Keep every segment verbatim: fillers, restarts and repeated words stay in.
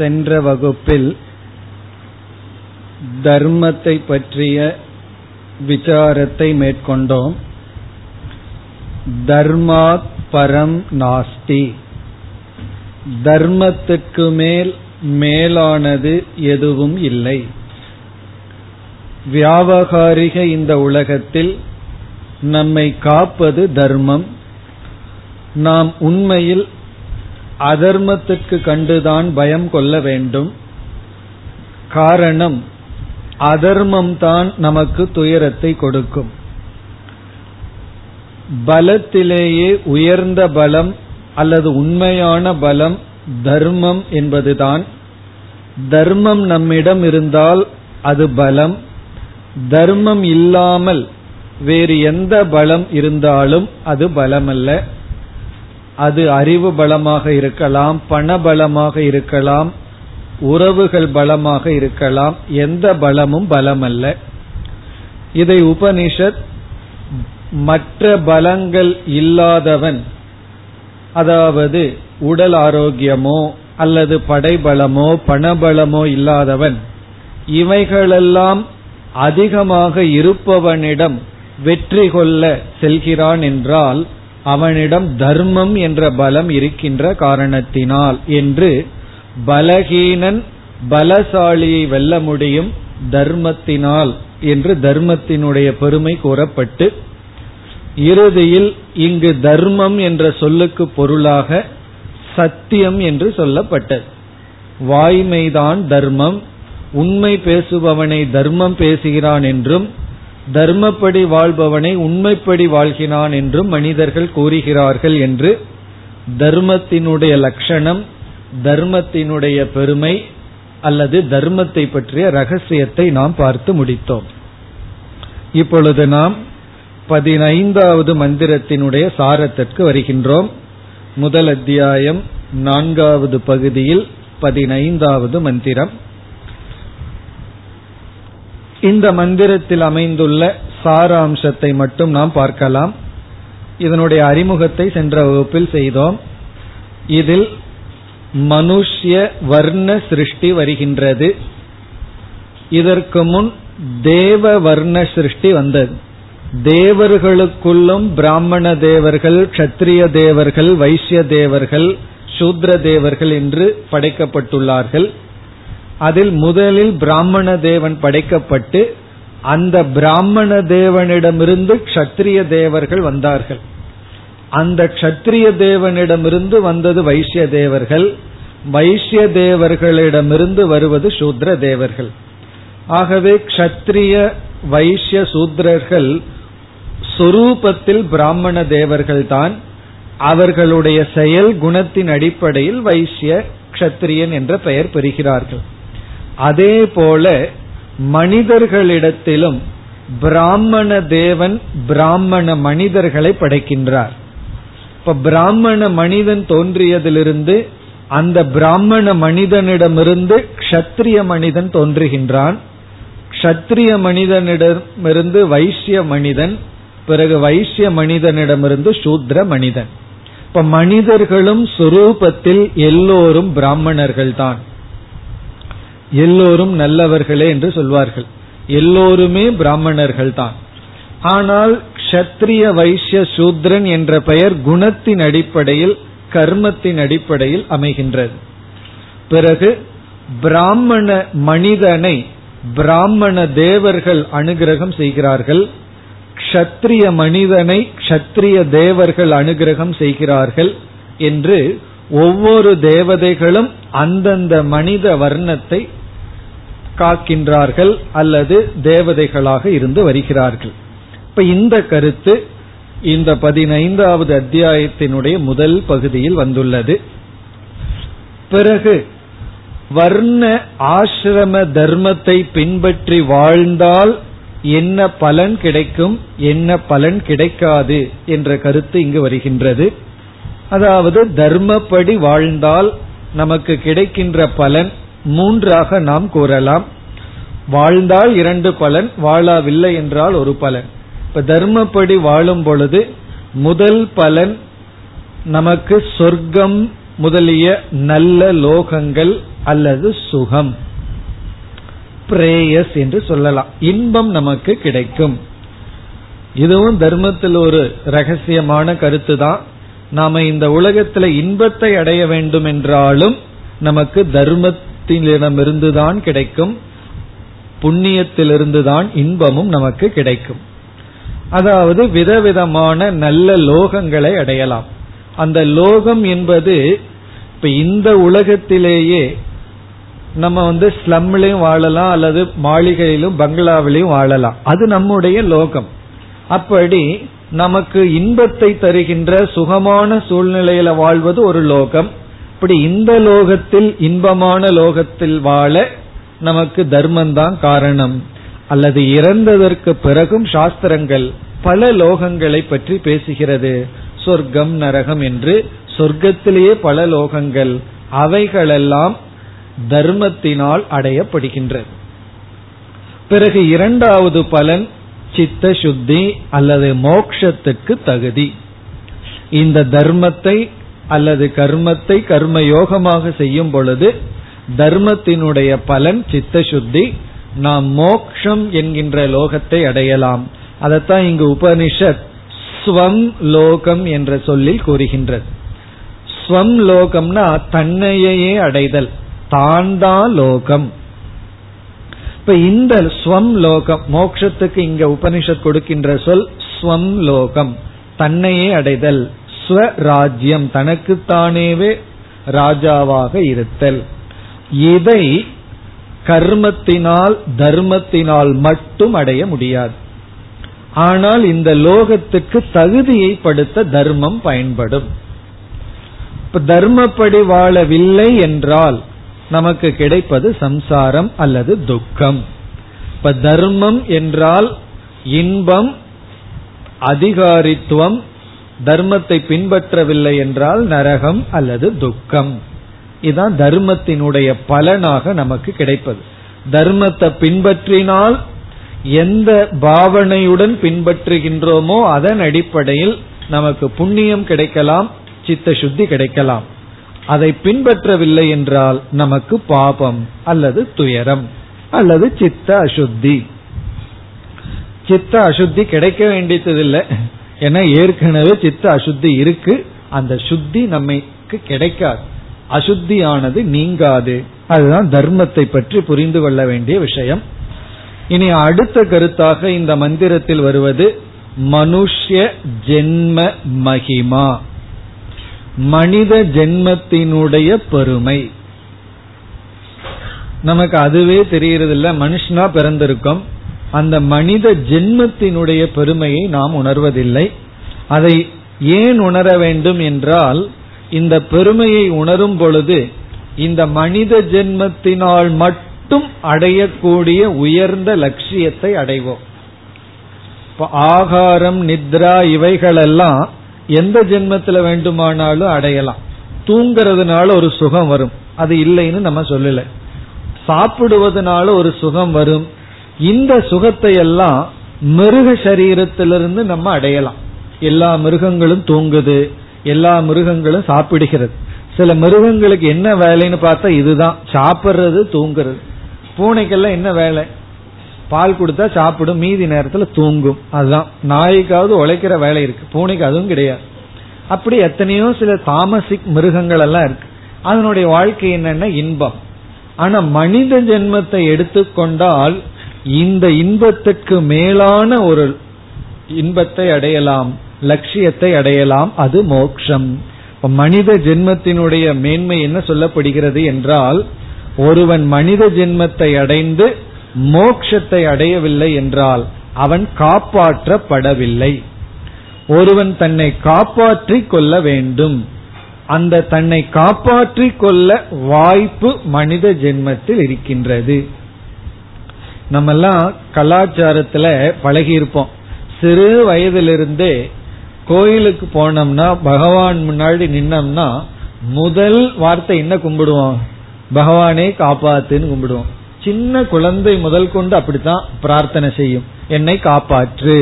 சென்ற வகுப்பில் தர்மத்தை பற்றிய விசாரத்தை மேற்கொண்டோம். தர்மாத் பரம் நாஸ்தி, தர்மத்துக்கு மேல் மேலானது எதுவும் இல்லை. வியாவகாரிக இந்த உலகத்தில் நம்மை காப்பது தர்மம். நாம் உண்மையில் அதர்மத்துக்கு கண்டுதான் பயம் கொள்ள வேண்டும். காரணம், அதர்மம்தான் நமக்கு துயரத்தை கொடுக்கும். பலத்திலேயே உயர்ந்த பலம் அல்லது உண்மையான பலம் தர்மம் என்பதுதான். தர்மம் நம்மிடம் இருந்தால் அது பலம். தர்மம் இல்லாமல் வேறு எந்த பலம் இருந்தாலும் அது பலமல்ல. அது அறிவு பலமாக இருக்கலாம், பண பலமாக இருக்கலாம், உறவுகள் பலமாக இருக்கலாம். எந்த பலமும் பலமல்ல. இதை உபனிஷத் மற்ற பலங்கள் இல்லாதவன், அதாவது உடல் ஆரோக்கியமோ அல்லது படைபலமோ பணபலமோ இல்லாதவன், இவைகளெல்லாம் அதிகமாக இருப்பவனிடம் வெற்றி கொள்ள செல்கிறான் என்றால் அவனிடம் தர்மம் என்ற பலம் இருக்கின்ற காரணத்தினால் என்று பலஹீனன் பலசாலியை வெல்ல முடியும் தர்மத்தினால் என்று தர்மத்தினுடைய பெருமை கூறப்பட்டு, இறுதியில் இங்கு தர்மம் என்ற சொல்லுக்கு பொருளாக சத்தியம் என்று சொல்லப்பட்டது. வாய்மைதான் தர்மம். உண்மை பேசுபவனை தர்மம் பேசுகிறான் என்றும், தர்மப்படி வாழ்பவனை உண்மைப்படி வாழ்கிறான் என்றும் மனிதர்கள் கூறுகிறார்கள் என்று தர்மத்தினுடைய லட்சணம், தர்மத்தினுடைய பெருமை அல்லது தர்மத்தை பற்றிய ரகசியத்தை நாம் பார்த்து முடித்தோம். இப்பொழுது நாம் பதினைந்தாவது மந்திரத்தினுடைய சாரத்திற்கு வருகின்றோம். முதல் அத்தியாயம் நான்காவது பகுதியில் பதினைந்தாவது மந்திரம். இந்த மந்திரத்தில் அமைந்துள்ள சாராம்சத்தை மட்டும் நாம் பார்க்கலாம். இதனுடைய அறிமுகத்தை சென்ற வகுப்பில் செய்தோம். இதில் மனுஷ்ய வர்ண சிருஷ்டி வருகின்றது. இதற்கு முன் தேவ வர்ண சிருஷ்டி வந்தது. தேவர்களுக்குள்ளும் பிராமண தேவர்கள், க்ஷத்ரிய தேவர்கள், வைசிய தேவர்கள், சூத்ர தேவர்கள் என்று படைக்கப்பட்டுள்ளார்கள். அதில் முதலில் பிராமண தேவன் படைக்கப்பட்டு அந்த பிராமண தேவனிடமிருந்து க்ஷத்ரிய தேவர்கள் வந்தார்கள். அந்த க்ஷத்ரிய தேவனிடமிருந்து வந்தது வைசிய தேவர்கள். வைசிய தேவர்களிடமிருந்து வருவது சூத்ர தேவர்கள். ஆகவே க்ஷத்ரிய வைசிய சூத்ரர்கள் சொரூபத்தில் பிராமண தேவர்கள் தான். அவர்களுடைய செயல் குணத்தின் அடிப்படையில் வைசிய க்ஷத்ரியன் என்ற பெயர் பெறுகிறார்கள். அதே போல மனிதர்களிடத்திலும் பிராமண தேவன் பிராமண மனிதர்களை படைக்கின்றார். இப்ப பிராமண மனிதன் தோன்றியதிலிருந்து அந்த பிராமண மனிதனிடமிருந்து க்ஷத்ரிய மனிதன் தோன்றுகின்றான். க்ஷத்ரிய மனிதனிடமிருந்து வைசிய மனிதன், பிறகு வைசிய மனிதனிடமிருந்து சூத்ர மனிதன். இப்ப மனிதர்களும் சுரூபத்தில் எல்லோரும் பிராமணர்கள் தான். எல்லோரும் நல்லவர்களே என்று சொல்வார்கள். எல்லோருமே பிராமணர்கள் தான். ஆனால் க்ஷத்ரிய வைசிய சூத்ரன் என்ற பெயர் குணத்தின் அடிப்படையில், கர்மத்தின் அடிப்படையில் அமைகின்றது. பிறகு பிராமண மனிதனை பிராமண தேவர்கள் அனுகிரகம் செய்கிறார்கள். க்ஷத்ரிய மனிதனை க்ஷத்ரிய தேவர்கள் அனுகிரகம் செய்கிறார்கள் என்று ஒவ்வொரு தேவதைகளும் அந்தந்த மனித வர்ணத்தை காக்கின்றார்கள் அல்லது தேவதைகளாக இருந்து வருகிறார்கள். இப்ப இந்த கருத்து இந்த பதினைந்தாவது அத்தியாயத்தினுடைய முதல் பகுதியில் வந்துள்ளது. பிறகு வர்ண ஆசிரம தர்மத்தை பின்பற்றி வாழ்ந்தால் என்ன பலன் கிடைக்கும், என்ன பலன் கிடைக்காது என்ற கருத்து இங்கு வருகின்றது. அதாவது தர்மப்படி வாழ்ந்தால் நமக்கு கிடைக்கின்ற பலன் மூன்றாக நாம் கூறலாம். வாழ்ந்தால் இரண்டு பலன், வாழவில்லை என்றால் ஒரு பலன். இப்ப தர்மப்படி வாழும் பொழுது முதல் பலன் நமக்கு சொர்க்கம் முதலிய நல்ல லோகங்கள் அல்லது சுகம், பிரேயஸ் என்று சொல்லலாம். இன்பம் நமக்கு கிடைக்கும். இதுவும் தர்மத்தில் ஒரு ரகசியமான கருத்து தான். நாம இந்த உலகத்துல இன்பத்தை அடைய வேண்டும் என்றாலும் நமக்கு தர்மத்திலிருந்துதான் கிடைக்கும், புண்ணியத்திலிருந்துதான் இன்பமும் நமக்கு கிடைக்கும். அதாவது விதவிதமான நல்ல லோகங்களை அடையலாம். அந்த லோகம் என்பது இப்ப இந்த உலகத்திலேயே நம்ம வந்து ஸ்லம்லயும் வாழலாம், அல்லது மாளிகையிலும் பங்களாவிலையும் வாழலாம். அது நம்முடைய லோகம். அப்படி நமக்கு இன்பத்தை தருகின்ற சுகமான சூழ்நிலையில வாழ்வது ஒரு லோகம். இப்படி இந்த லோகத்தில் இன்பமான லோகத்தில் வாழ நமக்கு தர்மம்தான் காரணம். அல்லது இறந்ததற்கு பிறகும் சாஸ்திரங்கள் பல லோகங்களை பற்றி பேசுகிறது. சொர்க்கம், நரகம் என்று சொர்க்கத்திலேயே பல லோகங்கள், அவைகளெல்லாம் தர்மத்தினால் அடையப்படுகின்றது. பிறகு இரண்டாவது பலன் சித்த சுத்தி அல்லது மோக்ஷத்துக்கு தகுதி. இந்த தர்மத்தை அல்லது கர்மத்தை கர்ம யோகமாக செய்யும் பொழுது தர்மத்தினுடைய பலன் சித்த சுத்தி, நாம் மோக்ஷம் என்கின்ற லோகத்தை அடையலாம். அதத்தான் இங்கு உபனிஷத் ஸ்வம் லோகம் என்ற சொல்லில் கூறுகின்றது. ஸ்வம் லோகம்னா தன்னையே அடைதல், தாந்தா லோகம். இப்ப இந்த ஸ்வம் லோகம் மோக்ஷத்துக்கு இங்க உபனிஷத் கொடுக்கின்ற சொல் ஸ்வம் லோகம், தன்னையே அடைதல். ஸ்வராஜ்யம், தனக்குத்தானேவே ராஜாவாக இருத்தல். இதை கர்மத்தினால் தர்மத்தினால் மட்டும் அடைய முடியாது. ஆனால் இந்த லோகத்துக்கு தகுதியை படுத்த தர்மம் பயன்படும். இப்ப தர்மப்படி வாழவில்லை என்றால் நமக்கு கிடைப்பது சம்சாரம் அல்லது துக்கம். இப்ப தர்மம் என்றால் இன்பம், அதிகாரித்துவம். தர்மத்தை பின்பற்றவில்லை என்றால் நரகம் அல்லது துக்கம். இதுதான் தர்மத்தினுடைய பலனாக நமக்கு கிடைப்பது. தர்மத்தை பின்பற்றினால் எந்த பாவனையுடன் பின்பற்றுகின்றோமோ அதன் அடிப்படையில் நமக்கு புண்ணியம் கிடைக்கலாம், சித்த சுத்தி கிடைக்கலாம். அதை பின்பற்றவில்லை என்றால் நமக்கு பாபம் அல்லது துயரம் அல்லது சித்த அசுத்தி. சித்த அசுத்தி கிடைக்க வேண்டியதில்லை, ஏன்னா ஏற்கனவே சித்த அசுத்தி இருக்கு. அந்த சுத்தி நமக்கு கிடைக்காது, அசுத்தியானது நீங்காது. அதுதான் தர்மத்தை பற்றி புரிந்து கொள்ள வேண்டிய விஷயம். இனி அடுத்த கருத்தாக இந்த மந்திரத்தில் வருவது மனுஷ்ய ஜென்ம மகிமா, மனித ஜென்மத்தினுடைய பெருமை. நமக்கு அதுவே தெரியறதில்ல, மனுஷனா பிறந்திருக்கோம். அந்த மனித ஜென்மத்தினுடைய பெருமையை நாம் உணர்வதில்லை. அதை ஏன் உணர வேண்டும் என்றால், இந்த பெருமையை உணரும் பொழுது இந்த மனித ஜென்மத்தினால் மட்டும் அடையக்கூடிய உயர்ந்த லட்சியத்தை அடைவோம். ஆகாரம், நித்ரா இவைகளெல்லாம் எந்த ஜென்மத்துல வேண்டுமானாலும் அடையலாம். தூங்கிறதுனால ஒரு சுகம் வரும், அது இல்லைன்னு நம்ம சொல்லல. சாப்பிடுவதனால ஒரு சுகம் வரும். இந்த சுகத்தை எல்லாம் மிருக சரீரத்திலிருந்து நம்ம அடையலாம். எல்லா மிருகங்களும் தூங்குது, எல்லா மிருகங்களும் சாப்பிடுகிறது. சில மிருகங்களுக்கு என்ன வேலைன்னு பார்த்தா இதுதான், சாப்பிடுறது தூங்குறது. பூனைக்கெல்லாம் என்ன வேலை? பால் கொடுத்தா சாப்பிடும், மீதி நேரத்துல தூங்கும். அதுதான். நாய்க்காவது உழைக்கிற வேலை இருக்கு, பூனைக்கு அதுவும் கிடையாது. அப்படி எத்தனையோ சில தாமசிக் மிருகங்கள் எல்லாம் இருக்கு. அதனுடைய வாழ்க்கை என்னன்னா இன்பம். ஆனா மனித ஜென்மத்தை எடுத்துக்கொண்டால் இந்த இன்பத்துக்கு மேலான ஒரு இன்பத்தை அடையலாம், லட்சியத்தை அடையலாம், அது மோக்ஷம். மனித ஜென்மத்தினுடைய மேன்மை என்ன சொல்லப்படுகிறது என்றால், ஒருவன் மனித ஜென்மத்தை அடைந்து மோக்ஷத்தை அடையவில்லை என்றால் அவன் காப்பாற்றப்படவில்லை. ஒருவன் தன்னை காப்பாற்றிக் கொள்ள வேண்டும். அந்த தன்னை காப்பாற்றிக் கொள்ள வாய்ப்பு மனித ஜென்மத்தில் இருக்கின்றது. நம்ம எல்லாம் கலாச்சாரத்துல பழகியிருப்போம். சிறு வயதிலிருந்தே கோயிலுக்கு போனோம்னா, பகவான் முன்னாடி நின்னோம்னா முதல் வார்த்தை என்ன கும்பிடுவோம்? பகவானே காப்பாத்துன்னு கும்பிடுவோம். சின்ன குழந்தை முதல் கொண்டு அப்படித்தான் பிரார்த்தனை செய்யும், என்னை காப்பாற்று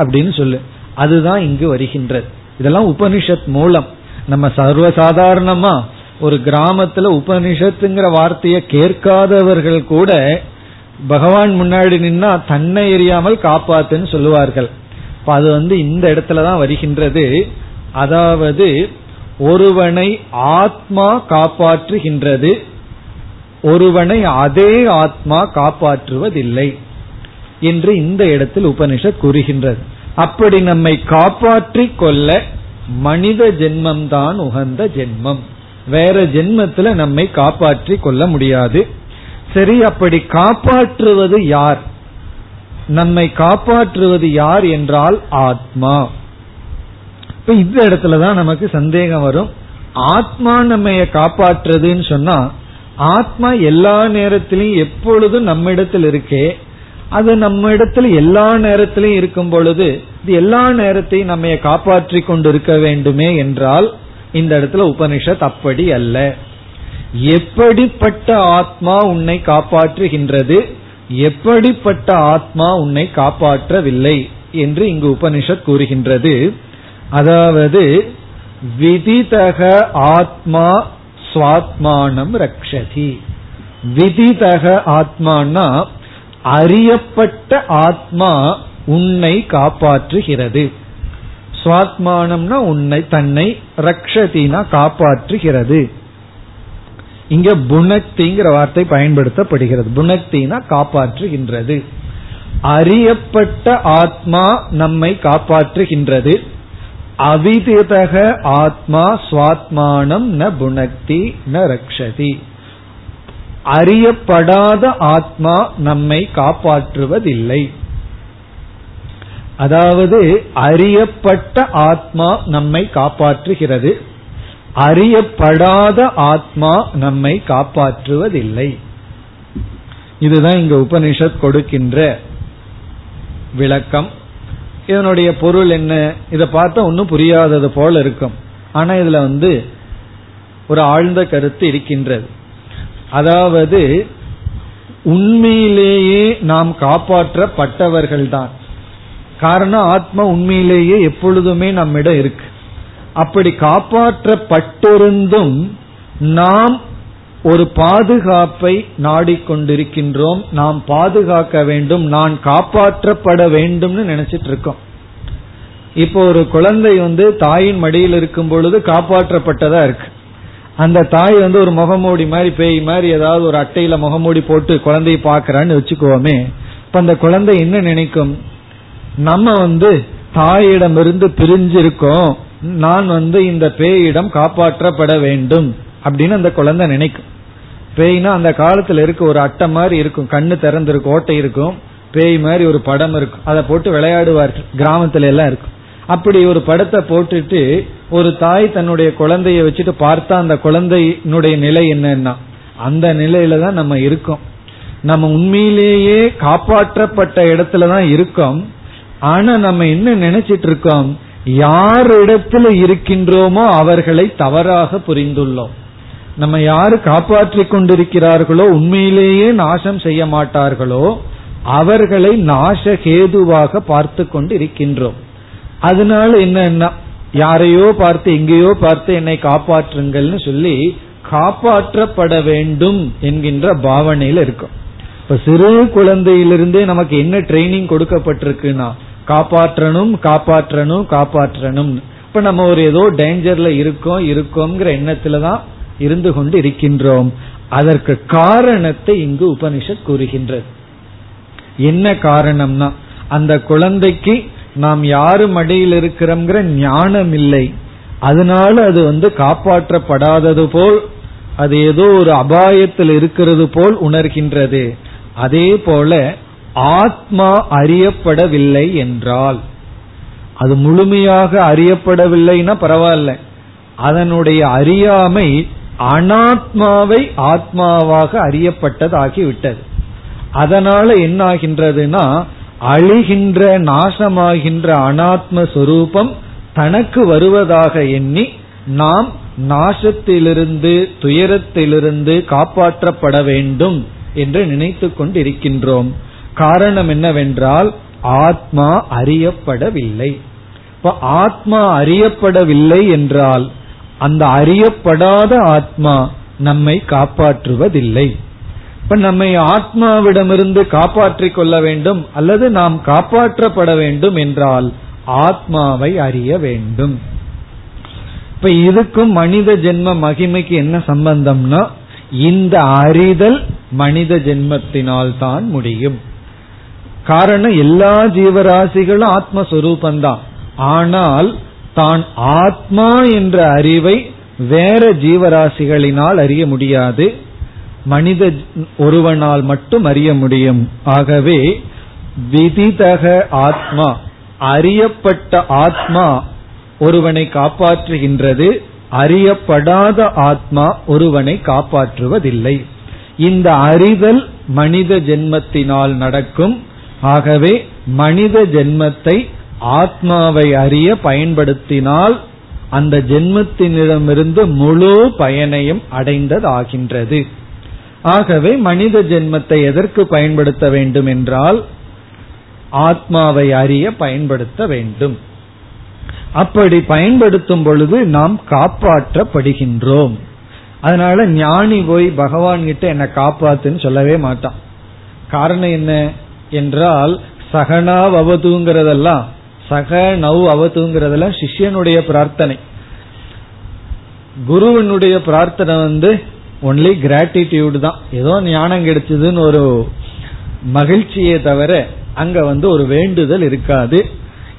அப்படின்னு சொல்லு. அதுதான் இங்கு வருகின்றது. இதெல்லாம் உபனிஷத் மூலம் நம்ம சர்வசாதாரணமா ஒரு கிராமத்துல உபனிஷத்துங்கிற வார்த்தையை கேட்காதவர்கள் கூட பகவான் முன்னாடி நின்னா தன்னை எரியாமல் காப்பாத்துன்னு சொல்லுவார்கள். அது வந்து இந்த இடத்துலதான் வருகின்றது. அதாவது ஒருவனை ஆத்மா காப்பாற்றுகின்றது, ஒருவனை அதே ஆத்மா காப்பாற்றுவதில்லை என்று இந்த இடத்தில் உபனிஷத் கூறுகின்றது. அப்படி நம்மை காப்பாற்றிக் கொள்ள மனித ஜென்மம்தான் உகந்த ஜென்மம், வேற ஜென்மத்துல நம்மை காப்பாற்றி கொள்ள முடியாது. சரி, அப்படி காப்பாற்றுவது யார்? நம்மை காப்பாற்றுவது யார் என்றால் ஆத்மா. இப்ப இந்த இடத்துலதான் நமக்கு சந்தேகம் வரும். ஆத்மா நம்ம காப்பாற்றுறதுன்னு சொன்னா ஆத்மா எல்லா நேரத்திலையும் எப்பொழுதும் நம்ம இடத்துல இருக்கே, அது நம்ம இடத்துல எல்லா நேரத்திலையும் இருக்கும் பொழுது இது எல்லா நேரத்தையும் நம்ம காப்பாற்றி கொண்டு இருக்க வேண்டுமே என்றால் இந்த இடத்துல உபனிஷத் அப்படி அல்ல. எப்படிப்பட்ட ஆத்மா உன்னை காப்பாற்றுகின்றது, எப்படிப்பட்ட ஆத்மா உன்னை காப்பாற்றவில்லை என்று இங்கு உபனிஷத் கூறுகின்றது. அதாவது விதிதக ஆத்மா ஸ்வாத்மானம் ரக்ஷதி. விதிதக ஆத்மானா அறியப்பட்ட ஆத்மா உன்னை காப்பாற்றுகிறது, ஸ்வாத்மானம்னா உன்னை தன்னை, ரக்ஷதினா காப்பாற்றுகிறது. இங்க புனக்திங்கிற வார்த்தை பயன்படுத்தப்படுகிறது. புனக்தினா காப்பாற்றுகின்றது. அறியப்பட்ட ஆத்மா நம்மை காப்பாற்றுகின்றது. அவிதிதக ஆத்மா ஸ்வாத்மானம் ந புனக்தி ந ரக்ஷதி. அறியப்படாத ஆத்மா நம்மை காப்பாற்றுவதில்லை. அதாவது அறியப்பட்ட ஆத்மா நம்மை காப்பாற்றுகிறது, அறியப்படாத ஆத்மா நம்மை காப்பாற்றுவதில்லை. இதுதான் இங்க உபனிஷத் கொடுக்கின்ற விளக்கம். இதனுடைய பொருள் என்ன? இதை பார்த்தா ஒன்னும் புரியாதது போல இருக்கும், ஆனா இதுல வந்து ஒரு ஆழ்ந்த கருத்து இருக்கின்றது. அதாவது உண்மையிலேயே நாம் காப்பாற்றப்பட்டவர்கள்தான். காரணம், ஆத்மா உண்மையிலேயே எப்பொழுதுமே நம்மிடம் இருக்கு. அப்படி காப்பாற்றப்பட்டிருந்தும் நாம் ஒரு பாதுகாப்பை நாடிக்கொண்டிருக்கின்றோம். நாம் பாதுகாக்க வேண்டும், நான் காப்பாற்றப்பட வேண்டும்னு நினைச்சிட்டு இருக்கோம். இப்போ ஒரு குழந்தை வந்து தாயின் மடியில் இருக்கும் பொழுது காப்பாற்றப்பட்டதா இருக்கு. அந்த தாய் வந்து ஒரு முகமூடி மாதிரி, பேய் மாதிரி ஏதாவது ஒரு அட்டையில முகமூடி போட்டு குழந்தைய பாக்குறான்னு வச்சுக்கோமே. இப்ப அந்த குழந்தை என்ன நினைக்கும்? நம்ம வந்து தாயிடமிருந்து பிரிஞ்சிருக்கோம், நான் வந்து இந்த பேயிடம் காப்பாற்றப்பட வேண்டும் அப்படின்னு அந்த குழந்தை நினைக்கும். பேய்னா அந்த காலத்துல இருக்க ஒரு அட்டை மாதிரி இருக்கும், கண்ணு திறந்திருக்கும், ஓட்டை இருக்கும், பேய் மாதிரி ஒரு படம் இருக்கும், அதை போட்டு விளையாடுவார்கள், கிராமத்துல எல்லாம் இருக்கும். அப்படி ஒரு படத்தை போட்டுட்டு ஒரு தாய் தன்னுடைய குழந்தைய வச்சுட்டு பார்த்தா அந்த குழந்தையினுடைய நிலை என்னன்னா அந்த நிலையில தான் நம்ம இருக்கோம். நம்ம உண்மையிலேயே காப்பாற்றப்பட்ட இடத்துலதான் இருக்கோம். ஆனா நம்ம என்ன நினைச்சிட்டு இருக்கோம்? யாரிடத்துல இருக்கின்றோமோ அவர்களை தவறாக புரிந்துள்ளோம். நம்ம யாரு காப்பாற்றி கொண்டிருக்கிறார்களோ, உண்மையிலேயே நாசம் செய்ய மாட்டார்களோ, அவர்களை நாசகேதுவாக பார்த்து கொண்டு இருக்கின்றோம். அதனால என்னன்னா யாரையோ பார்த்து எங்கேயோ பார்த்து என்னை காப்பாற்றுங்கள்னு சொல்லி காப்பாற்றப்பட வேண்டும் என்கின்ற பாவனையில இருக்கும். இப்ப சிறு குழந்தையிலிருந்தே நமக்கு என்ன ட்ரைனிங் கொடுக்கப்பட்டிருக்குன்னா காப்பாற்றணும் காப்பாற்றணும் காப்பாற்றணும். இப்ப நம்ம ஒரு ஏதோ டேஞ்சர்ல இருக்கோம் இருக்கோம்ங்கிற எண்ணத்துலதான் இருந்து கொண்டு இருக்கின்றோம். அதற்கு காரணத்தை இங்கு உபனிஷத் கூறுகின்றது. என்ன காரணம்னா அந்த குழந்தைக்கு நாம் யாரு மடியில் இருக்கிறோம்ங்கிற ஞானம் இல்லை. அதனால அது வந்து காப்பாற்றப்படாதது போல், அது ஏதோ ஒரு அபாயத்தில் இருக்கிறது போல் உணர்கின்றது. அதே போல ஆத்மா அறியப்படவில்லை என்றால், அது முழுமையாக அறியப்படவில்லைன்னா பரவாயில்ல, அதனுடைய அறியாமை அனாத்மாவை ஆத்மாவாக அறியப்பட்டதாகிவிட்டது. அதனால என்ன ஆகின்றதுன்னா அழிகின்ற நாசமாகின்ற அனாத்ம சொரூபம் தனக்கு வருவதாக எண்ணி நாம் நாசத்திலிருந்து துயரத்திலிருந்து காப்பாற்றப்பட வேண்டும் என்று நினைத்து கொண்டிருக்கின்றோம். காரணம் என்னவென்றால் ஆத்மா அறியப்படவில்லை. இப்ப ஆத்மா அறியப்படவில்லை என்றால் அந்த அறியப்படாத ஆத்மா நம்மை காப்பாற்றுவதில்லை. இப்ப நம்மை ஆத்மாவிடமிருந்து காப்பாற்றிக் கொள்ள வேண்டும் அல்லது நாம் காப்பாற்றப்பட வேண்டும் என்றால் ஆத்மாவை அறிய வேண்டும். இப்ப இதுக்கும் மனித ஜென்ம மகிமைக்கு என்ன சம்பந்தம்னா, இந்த அறிதல் மனித ஜென்மத்தினால் தான் முடியும். காரணம், எல்லா ஜீவராசிகளும் ஆத்மஸ்வரூபந்தான். ஆனால் தான் ஆத்மா என்ற அறிவை வேற ஜீவராசிகளினால் அறிய முடியாது, மனித ஒருவனால் மட்டும் அறிய முடியும். ஆகவே விதிதக ஆத்மா, அறியப்பட்ட ஆத்மா ஒருவனை காப்பாற்றுகின்றது, அறியப்படாத ஆத்மா ஒருவனை காப்பாற்றுவதில்லை. இந்த அறிதல் மனித ஜென்மத்தினால் நடக்கும். ஆகவே மனித ஜென்மத்தை ஆத்மாவை அறிய பயன்படுத்தினால் அந்த ஜென்மத்தினிடமிருந்து முழு பயனையும் அடைந்ததாகின்றது. ஆகவே மனித ஜென்மத்தை எதற்கு பயன்படுத்த வேண்டும் என்றால் ஆத்மாவை அறிய பயன்படுத்த வேண்டும். அப்படி பயன்படுத்தும் பொழுது நாம் காப்பாற்றப்படுகின்றோம். அதனால ஞானி போய் பகவான் கிட்ட என்ன காப்பாத்துன்னு சொல்லவே மாட்டான். காரணம் என்ன என்றால், சகனாவ் அவதுங்கிறதெல்லாம், சகனவ் அவதுங்கிறதெல்லாம் சிஷ்யனுடைய பிரார்த்தனை. குருவனுடைய பிரார்த்தனை வந்து ஒன்லி கிராட்டிடியூடு தான், ஏதோ ஞானம் கிடைச்சதுன்னு ஒரு மகிழ்ச்சியே தவிர அங்க வந்து ஒரு வேண்டுதல் இருக்காது.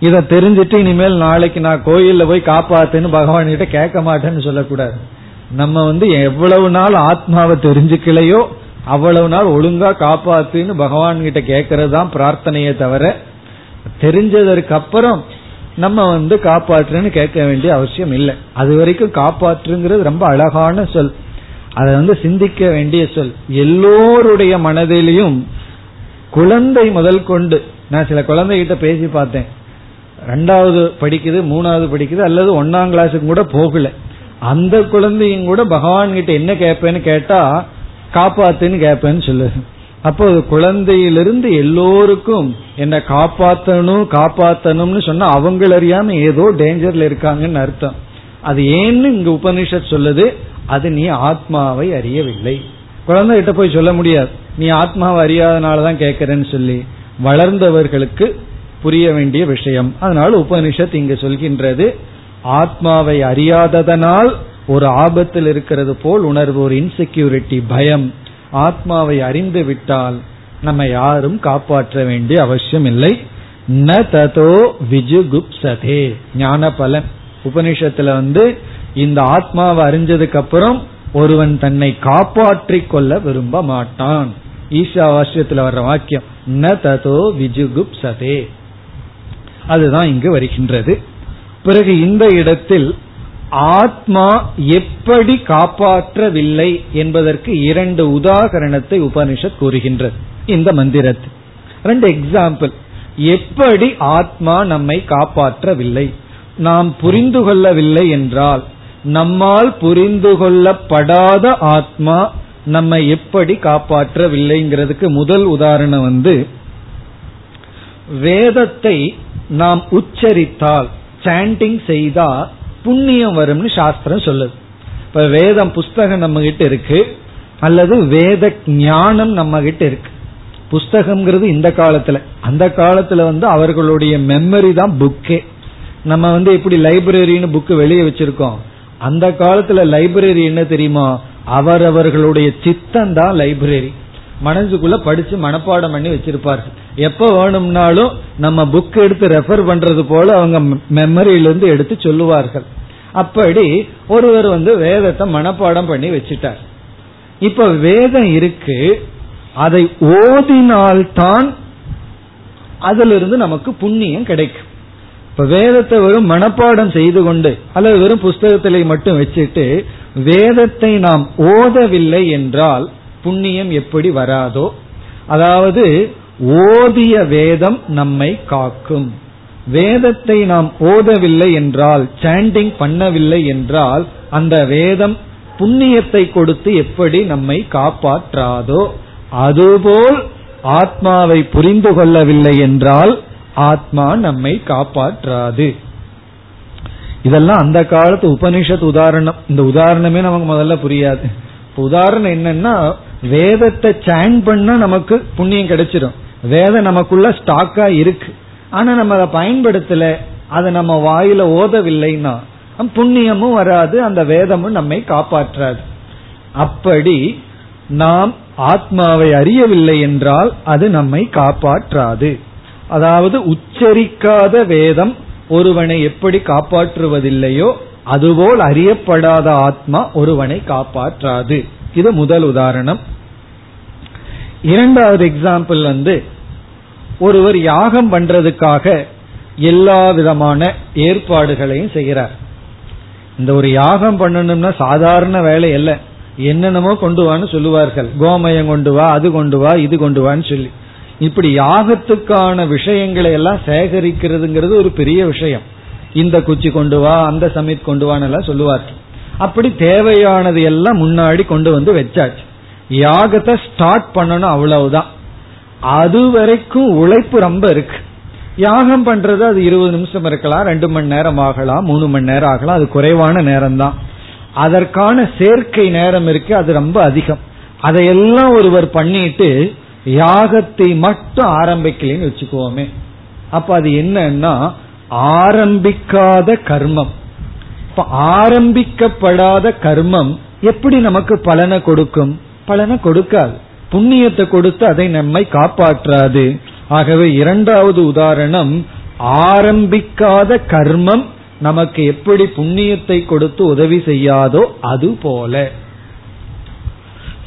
இதை தெரிஞ்சிட்டு இனிமேல் நாளைக்கு நான் கோயில்ல போய் காப்பாத்துன்னு பகவான் கிட்ட கேட்க மாட்டேன்னு சொல்லக்கூடாது. நம்ம வந்து எவ்வளவு நாள் ஆத்மாவை தெரிஞ்சுக்கலையோ அவ்வளவு நாள் ஒழுங்கா காப்பாத்துன்னு பகவான் கிட்ட கேட்கறது தான் பிரார்த்தனையே தவிர, தெரிஞ்சதற்கு அப்புறம் நம்ம வந்து காப்பாற்றுன்னு கேட்க வேண்டிய அவசியம் இல்லை. அது வரைக்கும் காப்பாற்றுங்கிறது ரொம்ப அழகான சொல், அதை வந்து சிந்திக்க வேண்டிய சொல். எல்லோருடைய மனதிலையும் குழந்தை முதல் கொண்டு, நான் சில குழந்தைகிட்ட பேசி பார்த்தேன், ரெண்டாவது படிக்குது, மூணாவது படிக்குது, அல்லது ஒன்னாம் கிளாஸுக்கு கூட போகல, அந்த குழந்தையும் கூட பகவான் கிட்ட என்ன கேட்பேன்னு கேட்டா காப்பாத்துன்னு கேட்பேன்னு சொல்லு. அப்போ குழந்தையிலிருந்து எல்லோருக்கும் என்ன காப்பாத்தணும் காப்பாத்தணும்னு சொன்னா அவங்கள அறியாம ஏதோ டேஞ்சர்ல இருக்காங்கன்னு அர்த்தம். அது ஏன்னு இங்க உபனிஷத் சொல்லுது, அது நீ ஆத்மாவை அறியவில்லை. குழந்தைகிட்ட போய் சொல்ல முடியாது, நீ ஆத்மாவை அறியாதனாலதான் கேட்கறன்னு சொல்லி. வளர்ந்தவர்களுக்கு புரிய வேண்டிய விஷயம். அதனால உபனிஷத் இங்கு சொல்கின்றது, ஆத்மாவை அறியாததனால் ஒரு ஆபத்தில் இருக்கிறது போல் உணர்வு, ஒரு இன்செக்யூரிட்டி, பயம். ஆத்மாவை அறிந்து விட்டால் நம்ம யாரும் காப்பாற்ற வேண்டிய அவசியம் இல்லை. ந ததோ விஜுகுப்சதே ஞான பலன். உபனிஷத்துல வந்து இந்த ஆத்மாவை அறிஞ்சதுக்கு அப்புறம் ஒருவன் தன்னை காப்பாற்றிக் கொள்ள விரும்ப மாட்டான். ஈசாவாஸ்யத்துல வர்ற வாக்கியம் ந ததோ விஜுகுப்சதே, அதுதான் இங்கு வருகின்றது. பிறகு இந்த இடத்தில் ஆத்மா எப்படி காப்பாற்றவில்லை என்பதற்கு இரண்டு உதாகரணத்தை உபனிஷத் கூறுகின்றது. இந்த மந்திரத்தில் ரெண்டு எக்ஸாம்பிள், எப்படி ஆத்மா நம்மை காப்பாற்றவில்லை, நாம் புரிந்து கொள்ளவில்லை என்றால் நம்மால் புரிந்து கொள்ளப்படாத ஆத்மா நம்மை எப்படி காப்பாற்றவில்லைங்கிறதுக்கு முதல் உதாரணம் வந்து, வேதத்தை நாம் உச்சரித்தால், சாண்டிங் செய்தால் புண்ணியம் வரும்னு சாஸ்திரம் சொல்லுது. இப்ப வேதம் புஸ்தகம் நம்ம கிட்ட இருக்கு, அல்லது வேத ஞானம் நம்ம கிட்ட இருக்கு. புஸ்தகம்ங்கிறது இந்த காலத்துல, அந்த காலத்துல வந்து அவர்களுடைய மெமரி தான் புக்கே. நம்ம வந்து எப்படி லைப்ரரின்னு புக்கு வெளியே வச்சிருக்கோம், அந்த காலத்துல லைப்ரரி என்ன தெரியுமா, அவரவர்களுடைய சித்தம் தான் லைப்ரரி. மனசுக்குள்ள படிச்சு மனப்பாடம் பண்ணி வச்சிருப்பார்கள். எப்ப வேணும்னாலும் நம்ம புக் எடுத்து ரெஃபர் பண்றது போல அவங்க மெமரியிலிருந்து எடுத்து சொல்லுவார்கள். அப்படி ஒருவர் வந்து வேதத்தை மனப்பாடம் பண்ணி வச்சிட்டார். இப்ப வேதம் இருக்கு, அதை ஓதினால்தான் அதுல இருந்து நமக்கு புண்ணியம் கிடைக்கும். இப்ப வேதத்தை வெறும் மனப்பாடம் செய்து கொண்டு அல்லது வெறும் புஸ்தகத்திலே மட்டும் வச்சுட்டு வேதத்தை நாம் ஓதவில்லை என்றால் புண்ணியம் எப்படி வராதோ, அதாவது ஓதிய வேதம் நம்மை காக்கும். வேதத்தை நாம் ஓதவில்லை என்றால், சாண்டிங் பண்ணவில்லை என்றால் அந்த வேதம் புண்ணியத்தை கொடுத்து எப்படி நம்மை காப்பாற்றாதோ, அதுபோல் ஆத்மாவை புரிந்து கொள்ளவில்லை என்றால் ஆத்மா நம்மை காப்பாற்றாது. இதெல்லாம் அந்த காலத்து உபனிஷத் உதாரணம். இந்த உதாரணமே நமக்கு முதல்ல புரியாது. உதாரணம் என்னன்னா வேதத்தை சாண்ட் பண்ணா நமக்கு புண்ணியம் கிடைச்சிடும். வேதம் நமக்குள்ள ஸ்டாக்கா இருக்கு, ஆனா நம்ம அதை பயன்படுத்தல, அதை நம்ம வாயில ஓதவில்லைன்னா புண்ணியமும் வராது, அந்த வேதமும் நம்மை காப்பாற்றாது. அப்படி நாம் ஆத்மாவை அறியவில்லை என்றால் அது நம்மை காப்பாற்றாது. அதாவது உச்சரிக்காத வேதம் ஒருவனை எப்படி காப்பாற்றுவதில்லையோ அதுபோல் அறியப்படாத ஆத்மா ஒருவனை காப்பாற்றாது. இது முதல் உதாரணம். இரண்டாவது எக்ஸாம்பிள் வந்து, ஒருவர் யாகம் பண்றதுக்காக எல்லா விதமான ஏற்பாடுகளையும் செய்கிறார். இந்த ஒரு யாகம் பண்ணணும்னா சாதாரண வேலை அல்ல, என்னென்னமோ கொண்டு வான்னு சொல்லுவார்கள். கோமயம் கொண்டு வா, அது கொண்டு வா, இது கொண்டு வான்னு சொல்லி இப்படி யாகத்துக்கான விஷயங்களை எல்லாம் சேகரிக்கிறதுங்கிறது ஒரு பெரிய விஷயம். இந்த குச்சி கொண்டு வா, அந்த சமீத் கொண்டு வான்னு சொல்லுவார்கள். அப்படி தேவையானது எல்லாம் முன்னாடி கொண்டு வந்து வச்சாச்சு. யாகத்தை ஸ்டார்ட் பண்ணணும், அவ்வளவுதான். அது வரைக்கும் உழைப்பு ரொம்ப இருக்கு. யாகம் பண்றது அது இருபது நிமிஷம் இருக்கலாம், ரெண்டு மணி நேரம் ஆகலாம், மூணு மணி நேரம் ஆகலாம், அது குறைவான நேரம் தான். அதற்கான சேர்க்கை நேரம் இருக்கு, அது ரொம்ப அதிகம். அதையெல்லாம் ஒருவர் பண்ணிட்டு யாகத்தை மட்டும் ஆரம்பிக்கலன்னு வச்சுக்கோமே, அப்ப அது என்னன்னா ஆரம்பிக்காத கர்மம். இப்ப ஆரம்பிக்கப்படாத கர்மம் எப்படி நமக்கு பலனை கொடுக்கும்? பலனை கொடுக்காது, புண்ணியத்தை கொடுத்து அதை நம்மை காப்பாற்றாது. ஆகவே இரண்டாவது உதாரணம், ஆரம்பிக்காத கர்மம் நமக்கு எப்படி புண்ணியத்தை கொடுத்து உதவி செய்யாதோ அது போல.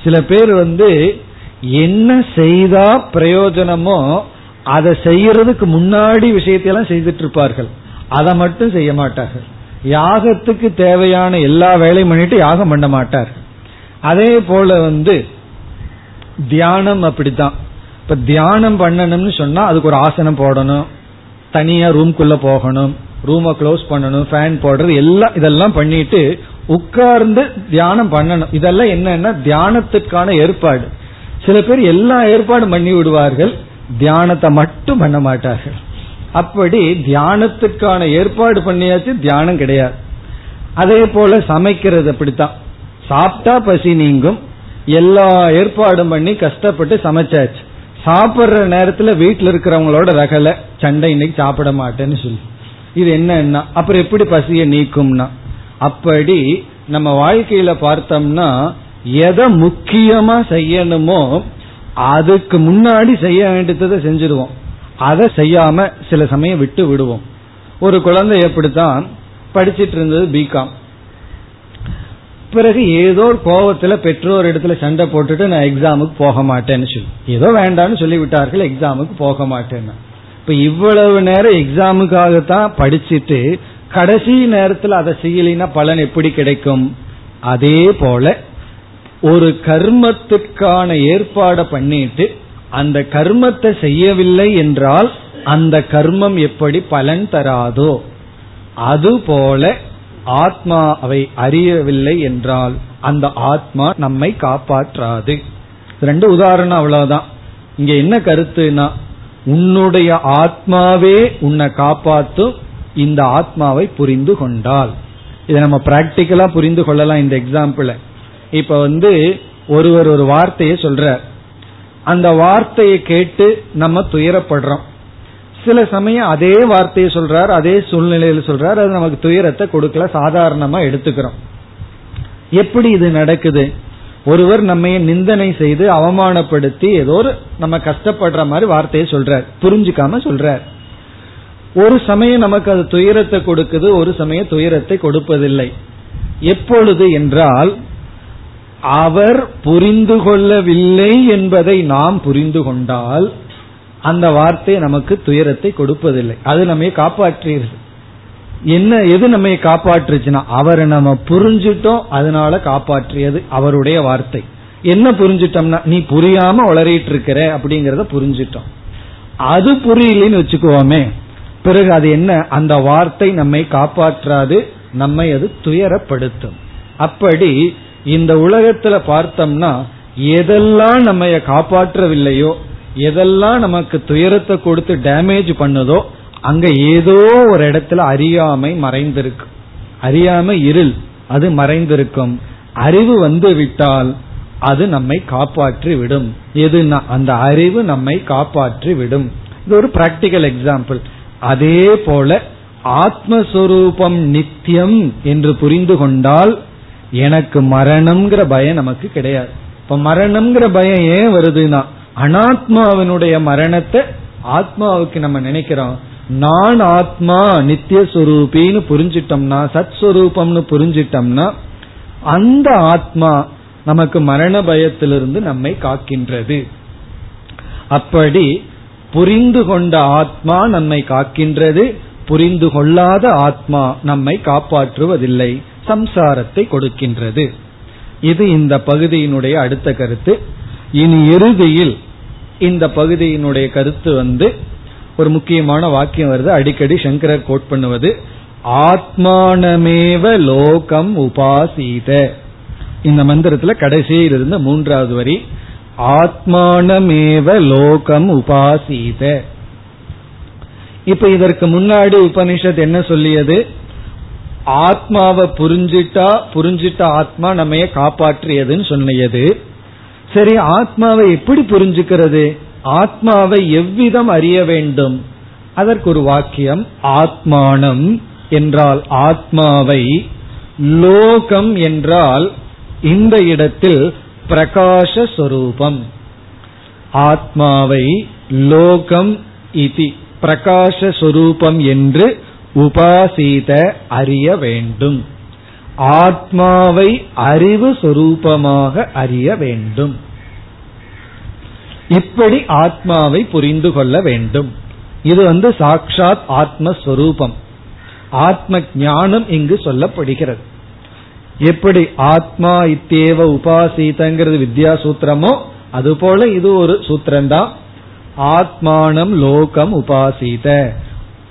சில பேர் வந்து என்ன செய்தா பிரயோஜனமோ அதை செய்யறதுக்கு முன்னாடி விஷயத்தையெல்லாம் செய்துட்டு இருப்பார்கள், அதை மட்டும் செய்ய மாட்டார்கள். யாகத்துக்கு தேவையான எல்லா வேலையும் பண்ணிட்டு யாகம் பண்ண மாட்டார்கள். அதே போல வந்து தியானம் அப்படித்தான். இப்ப தியானம் பண்ணணும்னு சொன்னா அதுக்கு ஒரு ஆசனம் போடணும், தனியா ரூம்குள்ள போகணும், ரூமை க்ளோஸ் பண்ணணும், ஃபேன் போடுறது எல்லாம், இதெல்லாம் பண்ணிட்டு உட்கார்ந்து தியானம் பண்ணணும். இதெல்லாம் என்னன்னா தியானத்துக்கான ஏற்பாடு. சில பேர் எல்லா ஏற்பாடும் பண்ணி விடுவார்கள், தியானத்தை மட்டும் பண்ண மாட்டார்கள். அப்படி தியானத்துக்கான ஏற்பாடு பண்ணியாச்சு, தியானம் கிடையாது. அதே போல சமைக்கிறது அப்படித்தான். சாப்பிட்டா பசி நீங்கும், எல்லா ஏற்பாடும் பண்ணி கஷ்டப்பட்டு சமைச்சாச்சு. சாப்பிட்ற நேரத்துல வீட்டில் இருக்கிறவங்களோட ரகலை சண்டை, இன்னைக்கு சாப்பிட மாட்டேன்னு சொல்லி, இது என்னன்னா அப்புறம் எப்படி பசிய நீக்கும்னா. அப்படி நம்ம வாழ்க்கையில பார்த்தோம்னா எதை முக்கியமா செய்யணுமோ அதுக்கு முன்னாடி செய்ய வேண்டியதை செஞ்சிருவோம், அதை செய்யாம சில சமயம் விட்டு விடுவோம். ஒரு குழந்தை எப்படித்தான் படிச்சிட்டு இருந்தது பிகாம், பிறகு ஏதோ கோபத்துல பெற்றோர் இடத்துல சண்டை போட்டுட்டு நான் எக்ஸாமுக்கு போக மாட்டேன்னு சொல்லி, ஏதோ வேண்டான்னு சொல்லி விட்டார்கள், எக்ஸாமுக்கு போக மாட்டேன்னு. இப்ப இவ்வளவு நேரம் எக்ஸாமுக்காகத்தான் படிச்சுட்டு கடைசி நேரத்துல அதை செய்யலினா பலன் எப்படி கிடைக்கும்? அதே போல ஒரு கர்மத்துக்கான ஏற்பாடை பண்ணிட்டு அந்த கர்மத்தை செய்யவில்லை என்றால் அந்த கர்மம் எப்படி பலன் தராதோ அதுபோல ஆத்மாவை அறியவில்லை என்றால் அந்த ஆத்மா நம்மை காப்பாற்றாது. ரெண்டு உதாரணம் அவ்வளவுதான். இங்க என்ன கருத்துனா, உன்னுடைய ஆத்மாவே உன்னை காப்பாற்றும் இந்த ஆத்மாவை புரிந்து கொண்டால். இதை நம்ம பிராக்டிக்கலா புரிந்து கொள்ளலாம். இந்த எக்ஸாம்பிள இப்ப வந்து ஒருவர் ஒரு வார்த்தையை சொல்றார், அந்த வார்த்தையை கேட்டு நம்ம துயரப்படுறோம். சில சமயம் அதே வார்த்தையை சொல்றார், அதே சூழ்நிலையில் சொல்றார், அது நமக்கு துயரத்தை கொடுக்கல, சாதாரணமா எடுத்துக்கிறோம். எப்படி இது நடக்குது? ஒருவர் நம்ம நிந்தனை செய்து அவமானப்படுத்தி ஏதோ நம்ம கஷ்டப்படுற மாதிரி வார்த்தையை சொல்றார், புரிஞ்சுக்காம சொல்றார். ஒரு சமயம் நமக்கு அது துயரத்தை கொடுக்குது, ஒரு சமயம் துயரத்தை கொடுப்பதில்லை. எப்பொழுது என்றால் அவர் புரிந்து கொள்ளவில்லை என்பதை நாம் புரிந்து கொண்டால் அந்த வார்த்தை நமக்கு துயரத்தை கொடுப்பதில்லை, அது நம்ம காப்பாற்றிடுது. என்ன எது நம்ம காப்பாற்றுச்சுன்னா அவரை நம்ம புரிஞ்சுட்டோம், அதனால காப்பாற்றியது அவருடைய வார்த்தை. என்ன புரிஞ்சுட்டோம்னா நீ புரியாம உளறிட்டு இருக்கிற அப்படிங்கறத புரிஞ்சுட்டோம். அது புரியலன்னு வச்சுக்குவோமே, பிறகு அது என்ன, அந்த வார்த்தை நம்மை காப்பாற்றாது, நம்மை அது துயரப்படுத்தும். அப்படி இந்த உலகத்துல பார்த்தோம்னா எதெல்லாம் நம்ம காப்பாற்றவில்லையோ, எதெல்லாம் நமக்கு துயரத்தை கொடுத்து டேமேஜ் பண்ணுதோ அங்க ஏதோ ஒரு இடத்துல அறியாமை மறைந்திருக்கு. அறியாம இருள் அது மறைந்திருக்கும். அறிவு வந்து விட்டால் அது நம்மை காப்பாற்றி விடும். எதுனா அந்த அறிவு நம்மை காப்பாற்றி விடும். இது ஒரு பிராக்டிக்கல் எக்ஸாம்பிள். அதே போல ஆத்மஸ்வரூபம் நித்தியம் என்று புரிந்து கொண்டால் எனக்கு மரணம்ங்கிற பயம் நமக்கு கிடையாது. இப்ப மரணம்ங்கிற பயம் ஏன் வருதுன்னா அனாத்மாவினுடைய மரணத்தை ஆத்மாவுக்கு நம்ம நினைக்கிறோம். நான் ஆத்மா நித்திய சொரூபின்னு புரிஞ்சிட்டோம்னா, சத் சுரூபம்னு புரிஞ்சிட்டோம்னா, அந்த ஆத்மா நமக்கு மரண பயத்திலிருந்து நம்மை காக்கின்றது. அப்படி புரிந்து கொண்ட ஆத்மா நம்மை காக்கின்றது, புரிந்து கொள்ளாத ஆத்மா நம்மை காப்பாற்றுவதில்லை, சம்சாரத்தை கொடுக்கின்றது. இது இந்த பகுதியினுடைய அடுத்த கருத்து. இனி இறுதியில் இந்த பகுதியினுடைய கருத்து வந்து ஒரு முக்கியமான வாக்கியம் வருது, அடிக்கடி சங்கரர் கோட் பண்ணுவது, ஆத்மானமேவ லோகம் உபாசீத. இந்த மந்திரத்துல கடைசியில் இருந்த மூன்றாவது வரி, ஆத்மானமேவ லோகம் உபாசீத. இப்ப இதற்கு முன்னாடி உபனிஷத் என்ன சொல்லியது? ஆத்மாவை புரிஞ்சிட்டா புரிஞ்சிட்ட ஆத்மா நம்மைய காப்பாற்றியதுன்னு சொன்னியது. சரி, ஆத்மாவை எப்படி புரிஞ்சுக்கிறது? ஆத்மாவை எவ்விதம் அறிய வேண்டும்? அதற்கு ஒரு வாக்கியம், ஆத்மானம் என்றால் ஆத்மாவை, லோகம் என்றால் இந்த இடத்தில் பிரகாசஸ்வரூபம். ஆத்மாவை லோகம் இதி பிரகாசஸ்வரூபம் என்று உபாசீத அறிய வேண்டும். ஆத்மாவை அறிவு சொரூபமாக அறிய வேண்டும். இப்படி ஆத்மாவை புரிந்து கொள்ள வேண்டும். இது வந்து சாக்ஷாத் ஆத்மஸ்வரூபம், ஆத்ம ஞானம் இங்கு சொல்லப்படுகிறது. எப்படி ஆத்மா இத்தேவ உபாசீதங்கிறது வித்யா சூத்திரமோ அதுபோல இது ஒரு சூத்திரம்தான். ஆத்மானம் லோகம் உபாசீத,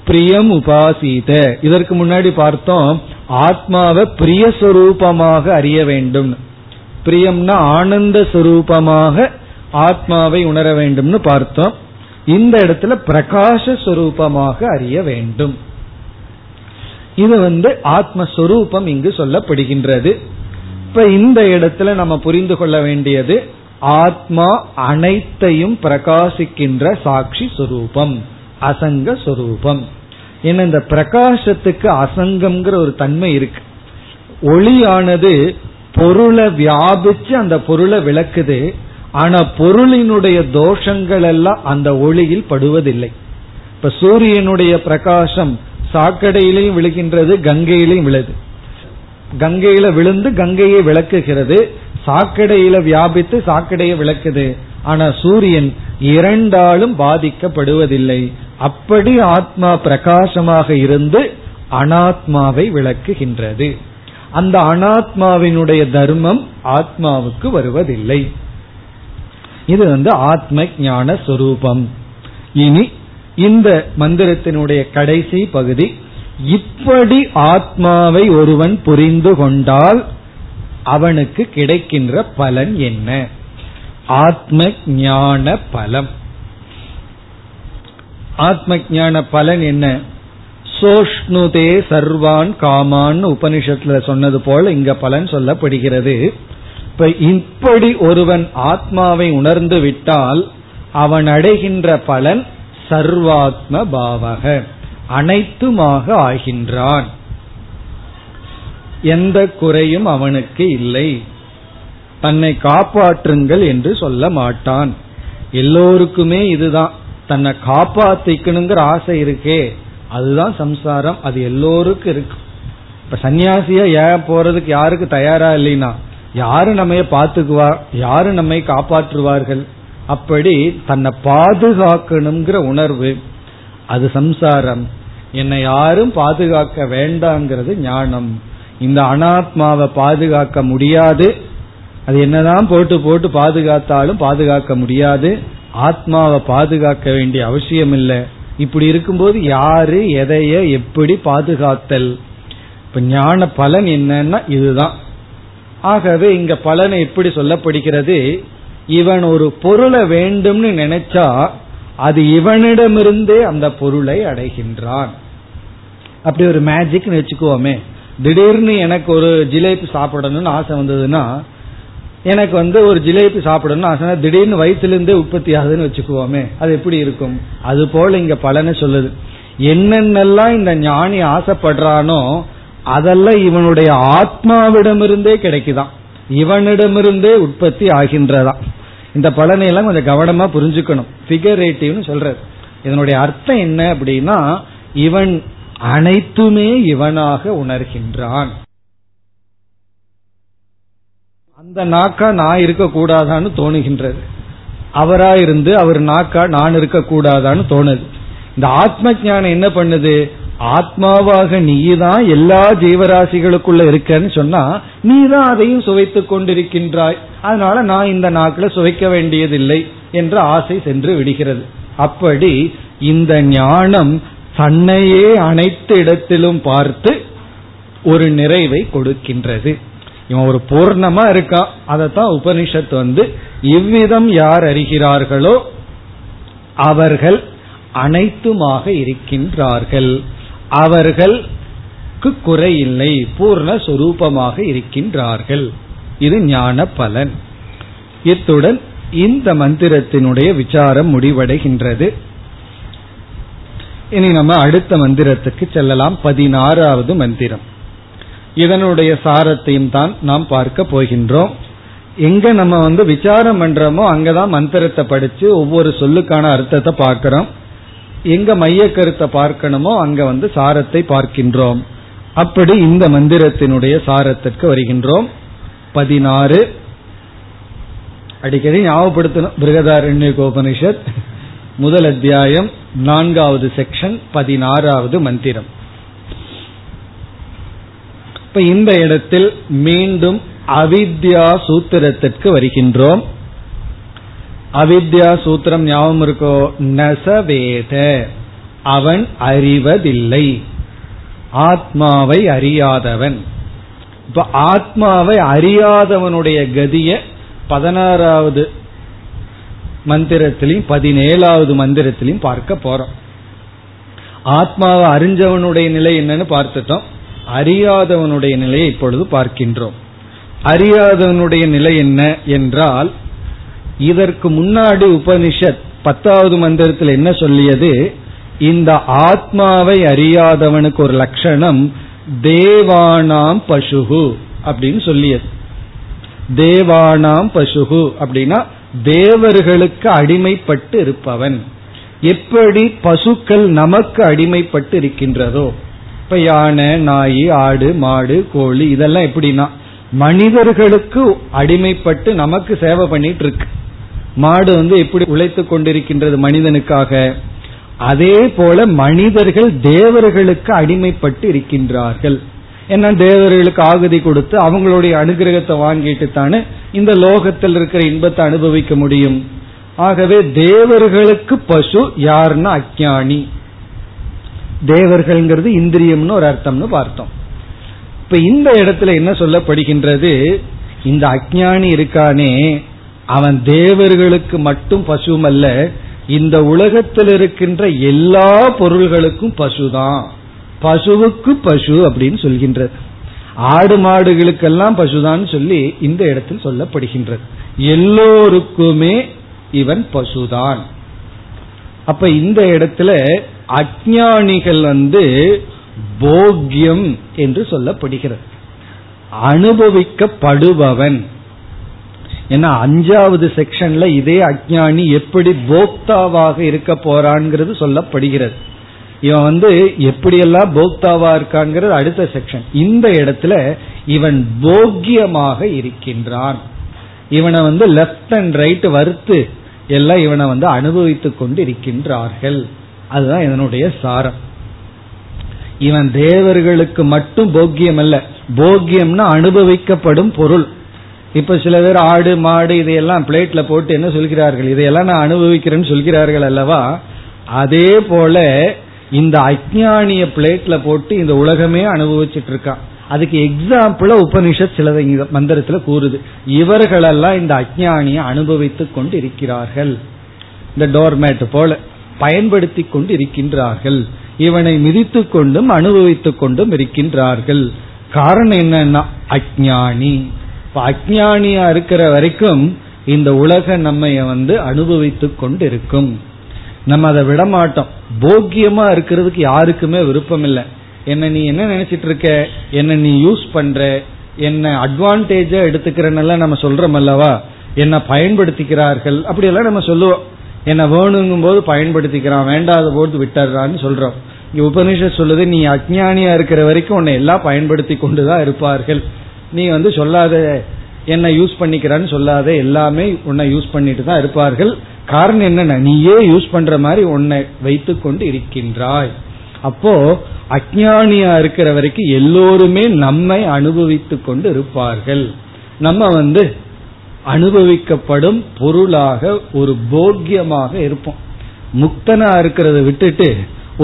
பிரியம் உபாசீத. இதற்கு முன்னாடி பார்த்தோம் ஆத்மாவை பிரிய சொரூபமாக அறிய வேண்டும், பிரியம்னா ஆனந்த சொரூபமாக ஆத்மாவை உணர வேண்டும்னு பார்த்தோம். இந்த இடத்துல பிரகாசஸ்வரூபமாக அறிய வேண்டும். இது வந்து ஆத்மஸ்வரூபம் இங்கு சொல்லப்படுகின்றது. இப்ப இந்த இடத்துல நம்ம புரிந்து கொள்ள வேண்டியது, ஆத்மா அனைத்தையும் பிரகாசிக்கின்ற சாட்சி சொரூபம், அசங்க சொரூபம். ஏன்னா இந்த பிரகாசத்துக்கு அசங்கம்ங்கிற ஒரு தன்மை இருக்கு. ஒளியானது பொருளை வியாபிச்சு அந்த பொருளை விளக்குது, ஆனா பொருளினுடைய தோஷங்கள் எல்லாம் அந்த ஒளியில் படுவதில்லை. இப்ப சூரியனுடைய பிரகாசம் சாக்கடையிலையும் விழுகின்றது, கங்கையிலையும் விழுது. கங்கையில விழுந்து கங்கையை விளக்குகிறது, சாக்கடையில வியாபித்து சாக்கடையை விளக்குது. ஆனா சூரியன் இரண்டாலும் பாதிக்கப்படுவதில்லை. அப்படி ஆத்மா பிரகாசமாக இருந்து அனாத்மாவை விளக்குகின்றது. அந்த அனாத்மாவினுடைய தர்மம் ஆத்மாவுக்கு வருவதில்லை. இது வந்து ஆத்ம ஞான சொரூபம். இனி இந்த மந்திரத்தினுடைய கடைசி பகுதி, இப்படி ஆத்மாவை ஒருவன் புரிந்து கொண்டால் அவனுக்கு கிடைக்கின்ற பலன் என்ன? ஆத்ம ஞான பலம். ஆத்ம ஞான பலன் என்ன? சோஷ்ணுதே சர்வான் காமான்னு உபனிஷத்துல சொன்னது போல இங்க பலன் சொல்லப்படுகிறது. இப்ப இப்படி ஒருவன் ஆத்மாவை உணர்ந்து விட்டால் அவன் அடைகின்ற பலன் சர்வாத்ம பாவக, அனைத்துமாக ஆகின்றான், எந்த குறையும் அவனுக்கு இல்லை. தன்னை காப்பாற்றுங்கள் என்று சொல்ல மாட்டான். எல்லோருக்குமே இதுதான், தன்னை காப்பாத்திக்கணுங்கிற ஆசை இருக்கே, அதுதான் சம்சாரம், அது எல்லோருக்கும் இருக்கு. இப்ப சன்னியாசியா ஏன் போறதுக்கு யாருக்கு தயாரா இல்லைன்னா, யாரு நம்ம பாத்துக்குவா, யாரு நம்மை காப்பாற்றுவார்கள்? அப்படி தன்னை பாதுகாக்கணுங்கிற உணர்வு, அது சம்சாரம். என்னை யாரும் பாதுகாக்க வேண்டாங்கிறது ஞானம். இந்த அனாத்மாவை பாதுகாக்க முடியாது, அது என்னதான் போட்டு போட்டு பாதுகாத்தாலும் பாதுகாக்க முடியாது. ஆத்மாவை பாதுகாக்க வேண்டிய அவசியம் இல்லை. இப்படி இருக்கும்போது யாரு எதைய எப்படி பாதுகாத்தல்? இப்ப ஞான பலன் என்னன்னா இதுதான். ஆகவே இங்க பலனை எப்படி சொல்லப்படுகிறது? இவன் ஒரு பொருளை வேண்டும்னு நினைச்சா அது இவனிடமிருந்தே அந்த பொருளை அடைகின்றான். அப்படி ஒரு மேஜிக்னு வச்சுக்குவோமே, திடீர்னு எனக்கு ஒரு ஜிலேபி சாப்பிடணும்னு ஆசை வந்ததுன்னா, எனக்கு வந்து ஒரு ஜிலேபி சாப்பிடணும்னு ஆசை, திடீர்னு வயிற்றுலேருந்தே உற்பத்தி ஆகுதுன்னு வச்சுக்குவோமே, அது எப்படி இருக்கும்? அது போல இங்க பலனை சொல்லுது. என்னென்னலாம் இந்த ஞானி ஆசைப்படுறானோ அதெல்லாம் இவனுடைய ஆத்மாவிடமிருந்தே கிடைக்குதான், இவனிடமிருந்தே உற்பத்தி ஆகின்றதான். இந்த பலனையெல்லாம் கொஞ்சம் கவனமா புரிஞ்சுக்கணும். ஃபிகரேட்டிவ்னு சொல்றது இதனுடைய அர்த்தம் என்ன அப்படின்னா, இவன் அனைத்துமே இவனாக உணர்கின்றான். அந்த நாக்கா நான் இருக்க கூடாதான்னு தோணுகின்றது, அவரா இருந்து அவர் நாக்கா நான் இருக்க கூடாதான்னு தோணுது. இந்த ஆத்ம ஞானம் என்ன பண்ணுது, ஆத்மாவாக நீதான் எல்லா ஜீவராசிகளுக்குள்ள இருக்கன்னு சொன்னா நீ தான் அதையும் சுவைத்து கொண்டிருக்கின்றாய், அதனால நான் இந்த நாக்குல சுவைக்க வேண்டியதில்லை என்ற ஆசை சென்று விடுகிறது. அப்படி இந்த ஞானம் தன்னையே அனைத்து இடத்திலும் பார்த்து ஒரு நிறைவை கொடுக்கின்றது. இவன் ஒரு பூர்ணமா இருக்கா, அதத்தான் உபனிஷத் வந்து இவ்விதம் யார் அறிகிறார்களோ அவர்கள் அனைத்துமாக இருக்கின்றார்கள், அவர்களுக்கு குறையில்லை, பூர்ணஸ்வரூபமாக இருக்கின்றார்கள். இது ஞான பலன். இத்துடன் இந்த மந்திரத்தினுடைய விசாரம் முடிவடைகின்றது. இனி நம்ம அடுத்த மந்திரத்துக்கு செல்லலாம், பதினாறாவது மந்திரம். இதனுடைய சாரத்தையும் தான் நாம் பார்க்க போகின்றோம். எங்க நம்ம வந்து விசாரம் பண்றோமோ அங்கதான் மந்திரத்தை படிச்சு ஒவ்வொரு சொல்லுக்கான அர்த்தத்தை பார்க்கிறோம், எங்க மைய கருத்தை பார்க்கணுமோ அங்க வந்து சாரத்தை பார்க்கின்றோம். அப்படி இந்த மந்திரத்தினுடைய சாரத்திற்கு வருகின்றோம். பதினாறு, அடிக்கடி ஞாபகப்படுத்தணும், பிருகதாரண்யகோபனிஷத் முதல் அத்தியாயம் நான்காவது செக்ஷன் பதினாறாவது மந்திரம். இப்ப இந்த இடத்தில் மீண்டும் அவித்யா சூத்திரத்திற்கு வருகின்றோம். அவித்யா சூத்திரம் ஞாபகம் இருக்கோ? நசவேத, அவன் அறிவதில்லை, ஆத்மாவை அறியாதவன். இப்ப ஆத்மாவை அறியாதவனுடைய கதியை பதினாறாவது மந்திரத்திலையும் பதினேழாவது மந்திரத்திலையும் பார்க்க போறோம். ஆத்மாவை அறிஞ்சவனுடைய நிலை என்னன்னு பார்த்துட்டோம், அறியாதவனுடைய நிலையை இப்பொழுது பார்க்கின்றோம். அறியாதவனுடைய நிலை என்ன என்றால், இதற்கு முன்னாடி உபனிஷத் பத்தாவது மந்திரத்தில் என்ன சொல்லியது, இந்த ஆத்மாவை அறியாதவனுக்கு ஒரு லட்சணம் தேவானாம் பசுகு அப்படின்னு சொல்லியது. தேவானாம் பசுகு அப்படின்னா தேவர்களுக்கு அடிமைப்பட்டு இருப்பவன். எப்படி பசுக்கள் நமக்கு அடிமைப்பட்டு இருக்கின்றதோ, இப்ப யானை, நாய், ஆடு, மாடு, கோழி இதெல்லாம் எப்படின்னா மனிதர்களுக்கு அடிமைப்பட்டு நமக்கு சேவை பண்ணிட்டு இருக்கு. மாடு வந்து எப்படி உழைத்து கொண்டிருக்கின்றது மனிதனுக்காக, அதே போல மனிதர்கள் தேவர்களுக்கு அடிமைப்பட்டு இருக்கின்றார்கள். ஏன்னா தேவர்களுக்கு ஆகுதி கொடுத்து அவங்களுடைய அனுகிரகத்தை வாங்கிட்டு தானே இந்த லோகத்தில் இருக்கிற இன்பத்தை அனுபவிக்க முடியும். ஆகவே தேவர்களுக்கு பசு யாருன்னா அஞ்ஞானி. தேவர்கள்ங்கிறது இந்திரியம்னு ஒரு அர்த்தம்னு பார்த்தோம். இப்ப இந்த இடத்துல என்ன சொல்லப்படுகின்றது, இந்த அஞ்ஞானி இருக்கானே அவன் தேவர்களுக்கு மட்டும் பசுவும் அல்ல, இந்த உலகத்தில் இருக்கின்ற எல்லா பொருள்களுக்கும் பசுதான், பசுவுக்கு பசு அப்படின்னு சொல்கின்றது. ஆடு மாடுகளுக்கெல்லாம் பசுதான் சொல்லி இந்த இடத்தில் சொல்லப்படுகின்றது, எல்லோருக்குமே இவன் பசுதான். அப்ப இந்த இடத்துல அஞ்ஞானிகள் வந்து போக்யம் என்று சொல்லப்படுகிறது, அனுபவிக்கப்படுபவன். ஏன்னா அஞ்சாவது செக்ஷன்ல இதே அஞ்ஞானி எப்படி போக்தாவாக இருக்க போறான்ங்கிறது சொல்லப்படுகிறது. இவன் வந்து எப்படியெல்லாம் போக்தாவா இருக்காங்கிறது அடுத்த செக்ஷன். இந்த இடத்துல இவன் போக்கியமாக இருக்கின்றான். இவனை வந்து லெப்ட் அண்ட் ரைட் வறுத்து எல்லாம் இவனை வந்து அனுபவித்துக் கொண்டு இருக்கின்றார்கள். அதுதான் இதனுடைய சாரம். இவன் தேவர்களுக்கு மட்டும் போக்கியம் அல்ல, போக்கியம்னா அனுபவிக்கப்படும் பொருள். இப்ப சில பேர் ஆடு மாடு இதையெல்லாம் பிளேட்ல போட்டு என்ன சொல்கிறார்கள், இதையெல்லாம் நான் அனுபவிக்கிறேன்னு சொல்கிறார்கள் அல்லவா, அதே போல இந்த அஞ்ஞானிய பிளேட்ல போட்டு இந்த உலகமே அனுபவிச்சுட்டு இருக்கான். அதுக்கு எக்ஸாம்பிளா உபனிஷத் சில மந்திரத்துல கூறுது, இவர்களெல்லாம் இந்த அஞ்ஞானிய அனுபவித்து கொண்டு இருக்கிறார்கள், இந்த டோர்மேட் போல பயன்படுத்தி கொண்டு இருக்கின்றார்கள், இவனை மிதித்து கொண்டும் அனுபவித்துக் கொண்டும் இருக்கின்றார்கள். காரணம் என்னன்னா அஞ்ஞானி. இப்ப அஞ்ஞானியா இருக்கிற வரைக்கும் இந்த உலக நம்ம வந்து அனுபவித்து கொண்டு இருக்கும். நம்ம அதை விடமாட்டோம். போக்கியமா இருக்கிறதுக்கு யாருக்குமே விருப்பம் இல்லை. என்ன நீ என்ன நினைச்சிட்டு இருக்க, என்ன நீ யூஸ் பண்ற, என்ன அட்வான்டேஜா எடுத்துக்கிறன்னெல்லாம் நம்ம சொல்றோம் அல்லவா, என்ன பயன்படுத்திக்கிறார்கள் அப்படியெல்லாம் நம்ம சொல்லுவோம். என்ன வேணுங்கும் போது பயன்படுத்திக்கிறான், வேண்டாத போது விட்டுறான்னு சொல்றோம். இங்க உபநிஷத் சொல்லுது, நீ அஞ்ஞானியா இருக்கிற வரைக்கும் உன்னை எல்லாம் பயன்படுத்தி கொண்டுதான் இருப்பார்கள். நீ வந்து சொல்லாத என்ன யூஸ் பண்ணிக்கிறான்னு சொல்லாத, எல்லாமே உன்னை யூஸ் பண்ணிட்டு தான் இருப்பார்கள். காரணம் என்னன்னா நீயே யூஸ் பண்ற மாதிரி உன்னை வைத்து கொண்டு இருக்கின்றாய். அப்போ அஞ்ஞானியா இருக்கிற வரைக்கும் எல்லோருமே நம்மை அனுபவித்து கொண்டு இருப்பார்கள். நம்ம வந்து அனுபவிக்கப்படும் பொருளாக ஒரு போக்கியமாக இருப்போம். முக்தனா இருக்கிறத விட்டுட்டு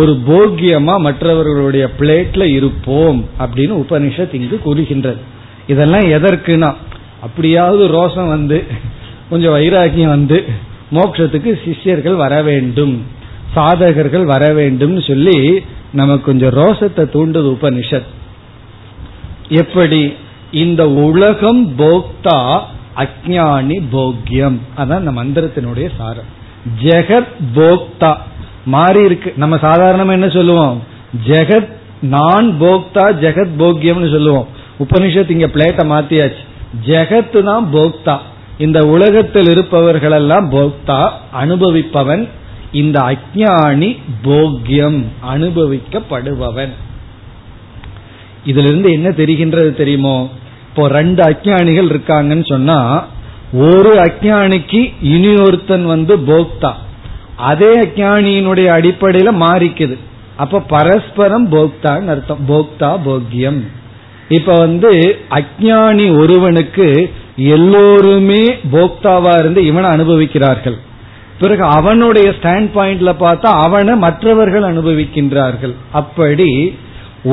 ஒரு போக்கியமா மற்றவர்களுடைய பிளேட்ல இருப்போம் அப்படின்னு உபனிஷத் இங்கு கூறுகின்றது. இதெல்லாம் எதற்குனா, அப்படியாவது ரோஷம் வந்து கொஞ்சம் வைராகியம் வந்து மோட்சத்துக்கு சிஷ்யர்கள் வர வேண்டும், சாதகர்கள் வர வேண்டும் சொல்லி நமக்கு கொஞ்சம் ரோஷத்தை தூண்டுது உபனிஷத். எப்படி இந்த உலகம் போக்தா, அஞ்ஞானி போக்யம். அதான் இந்த மந்திரத்தினுடைய சாரம். ஜெகத் போக்தா மாறி இருக்கு. நம்ம சாதாரணமா என்ன சொல்லுவோம், ஜெகத் நான் போக்தா, ஜெகத் போக்யம்னு சொல்லுவோம். உபனிஷத் இங்க பிளேட்டை மாத்தியாச்சு. ஜெகத்து தான் போக்தா. இந்த உலகத்தில் இருப்பவர்கள் எல்லாம் போக்தா, அனுபவிப்பவன். இந்த அஞ்ஞானி போக்யம், அனுபவிக்கப்படுபவன். இதுல இருந்து என்ன தெரிகின்றது தெரியுமோ, இப்போ ரெண்டு அஞ்ஞானிகள் இருக்காங்கன்னு சொன்னா, ஒரு அஞ்ஞானிக்கு இனி ஒருத்தன் வந்து போக்தா, அதே அஞ்ஞானியினுடைய அடிப்படையில மாறிக்குது. அப்ப பரஸ்பரம் போக்தான் அர்த்தம், போக்தா போக்யம். இப்ப வந்து அஞ்ஞானி ஒருவனுக்கு எல்லோருமே போக்தாவா இருந்து இவனை அனுபவிக்கிறார்கள். பிறகு அவனுடைய ஸ்டாண்ட் பாயிண்ட்ல பார்த்தா அவனை மற்றவர்கள் அனுபவிக்கின்றார்கள். அப்படி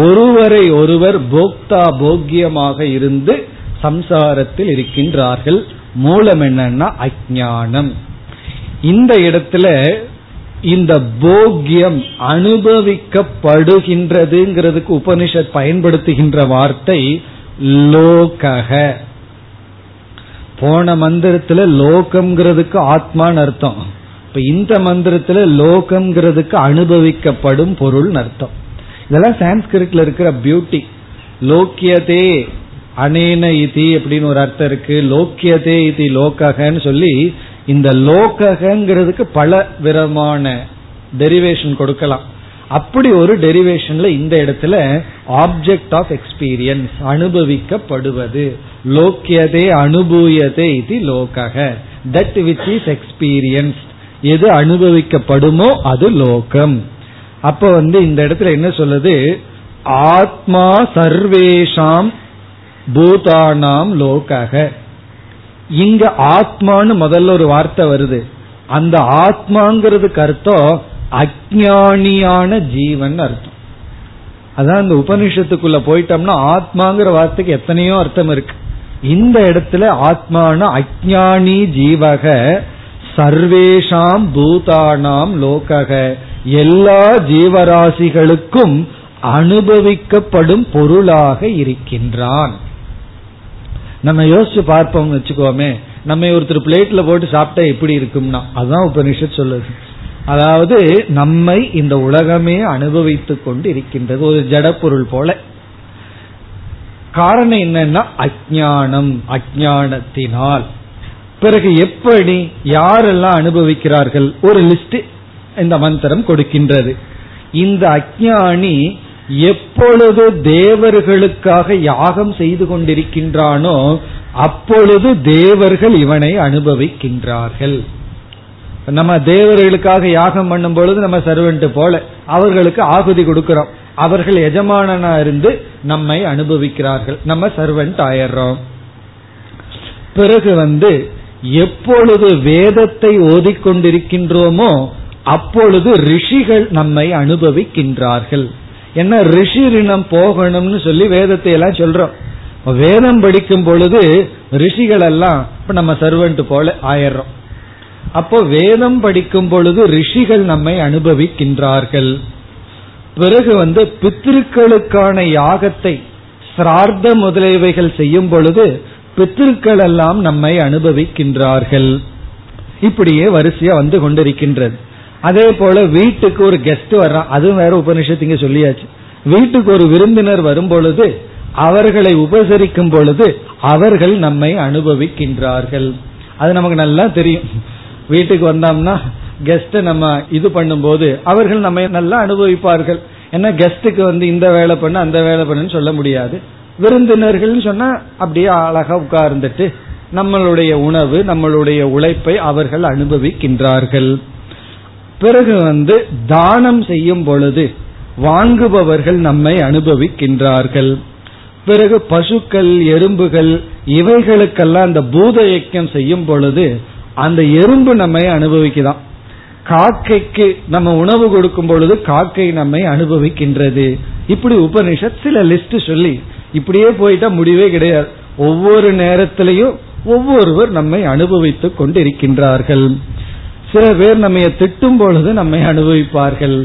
ஒருவரை ஒருவர் போக்தா போக்கியமாக இருந்து சம்சாரத்தில் இருக்கின்றார்கள். மூலம் என்னன்னா அஞ்ஞானம். இந்த இடத்துல இந்த போக்யம் அனுபவிக்கப்படுகின்றதுங்கிறதுக்கு உபனிஷத் பயன்படுத்துகின்ற வார்த்தை லோகக. போன மந்திரத்துல லோகம்ங்கிறதுக்கு ஆத்மான்னு அர்த்தம். இப்ப இந்த மந்திரத்துல லோகம்ங்கிறதுக்கு அனுபவிக்கப்படும் பொருள்னு அர்த்தம். இதெல்லாம் சான்ஸ்கிரிட்ல இருக்கிற பியூட்டி. லோக்கியதே அனேன இதி அப்படின்னு ஒரு அர்த்தம் இருக்கு. லோக்கியதே இதி லோககன்னு சொல்லி இந்த லோகங்கிறதுக்கு பல விதமான டெரிவேஷன் கொடுக்கலாம். அப்படி ஒரு டெரிவேஷன்ல இந்த இடத்துல ஆப்ஜெக்ட் ஆஃப் எக்ஸ்பீரியன்ஸ் அனுபவிக்கப்படுவது. லோக்கியதே அனுபூயதே இது லோகக, தட் விச் இஸ் எக்ஸ்பீரியன்ஸ். எது அனுபவிக்கப்படுமோ அது லோகம். அப்ப வந்து இந்த இடத்துல என்ன சொல்லுது, ஆத்மா சர்வேஷாம் பூதானாம் லோகக. இங்க ஆத்மான்னு முதல்ல ஒரு வார்த்தை வருது. அந்த ஆத்மாங்கிறதுக்கு அர்த்தம் அஞ்ஞானியான ஜீவன் அர்த்தம். அதான் இந்த உபனிஷத்துக்குள்ள போயிட்டோம்னா ஆத்மாங்கிற வார்த்தைக்கு எத்தனையோ அர்த்தம் இருக்கு. இந்த இடத்துல ஆத்மான அஞ்ஞானி ஜீவக சர்வேஷாம் பூதானாம் லோகக, எல்லா ஜீவராசிகளுக்கும் அனுபவிக்கப்படும் பொருளாக இருக்கின்றான். நம்ம யோசிச்சு பார்ப்போம், வச்சுக்கோமே நம்ம ஒருத்தர் பிளேட்ல போட்டு சாப்பிட்டா எப்படி இருக்கும்னா, அதுதான் உபனிஷத் சொல்லுது. அதாவது நம்மை இந்த உலகமே அனுபவித்து கொண்டு இருக்கின்றது ஒரு ஜட பொருள் போல. காரணம் என்னன்னா அஞ்ஞானம், அஞ்ஞானத்தினால். பிறகு எப்படி யாரெல்லாம் அனுபவிக்கிறார்கள் ஒரு லிஸ்ட் இந்த மந்திரம் கொடுக்கின்றது. இந்த அஞ்ஞானி எப்பொழுது தேவர்களுக்காக யாகம் செய்து கொண்டிருக்கின்றானோ அப்பொழுது தேவர்கள் இவனை அனுபவிக்கின்றார்கள். நம்ம தேவர்களுக்காக யாகம் பண்ணும் பொழுது நம்ம சர்வெண்ட் போல அவர்களுக்கு ஆகுதி கொடுக்கிறோம். அவர்கள் எஜமானனா இருந்து நம்மை அனுபவிக்கிறார்கள், நம்ம சர்வெண்ட் ஆயிடுறோம். பிறகு வந்து எப்பொழுது வேதத்தை ஓதிக்கொண்டிருக்கின்றோமோ அப்பொழுது ரிஷிகள் நம்மை அனுபவிக்கின்றார்கள். என்ன ரிஷிரினம் போகணும்னு சொல்லி வேதத்தை எல்லாம் சொல்றோம். வேதம் படிக்கும் பொழுது ரிஷிகள் எல்லாம் இப்ப நம்ம சர்வெண்ட் போல ஆயிடுறோம். அப்போ வேதம் படிக்கும் பொழுது ரிஷிகள் நம்மை அனுபவிக்கின்றார்கள். பிறகு வந்து பித்ருக்களுக்கான யாகத்தை சிரார்த்த முதலியவைகள் செய்யும் பொழுது பித்ருக்கள் எல்லாம் நம்மை அனுபவிக்கின்றார்கள். இப்படியே வரிசையா வந்து கொண்டிருக்கின்றது. அதே போல வீட்டுக்கு ஒரு கெஸ்ட் வர்றான், அதுவும் வேற உபநிஷத்துங்க சொல்லியாச்சு. வீட்டுக்கு ஒரு விருந்தினர் வரும் பொழுது அவர்களை உபசரிக்கும் பொழுது அவர்கள் நம்மை அனுபவிக்கின்றார்கள். அது நமக்கு நல்லா தெரியும். வீட்டுக்கு வந்தோம்னா கெஸ்ட் நம்ம இது பண்ணும் போது அவர்கள் நம்ம நல்லா அனுபவிப்பார்கள். ஏன்னா கெஸ்டுக்கு வந்து இந்த வேலை பண்ண அந்த வேலை பண்ணுன்னு சொல்ல முடியாது. விருந்தினர்கள் சொன்னா அப்படியே அழகா உட்கார்ந்துட்டு நம்மளுடைய உணவு நம்மளுடைய உழைப்பை அவர்கள் அனுபவிக்கின்றார்கள். பிறகு வந்து தானம் செய்யும் பொழுது வாங்குபவர்கள் நம்மை அனுபவிக்கின்றார்கள். பிறகு பசுக்கள் எறும்புகள் இவைகளுக்கெல்லாம் அந்த பூத யஜ்ஞம் செய்யும் பொழுது அந்த எறும்பு நம்மை அனுபவிக்குதான். காக்கைக்கு நம்ம உணவு கொடுக்கும் பொழுது காக்கை நம்மை அனுபவிக்கின்றது. இப்படி உபனிஷத் சில லிஸ்ட் சொல்லி இப்படியே போயிட்டா முடிவே கிடையாது. ஒவ்வொரு நேரத்திலையும் ஒவ்வொருவர் நம்மை அனுபவித்து கொண்டிருக்கின்றார்கள். சில பேர் நம்ம திட்டும் பொழுது நம்மை அனுபவிப்பார்கள்,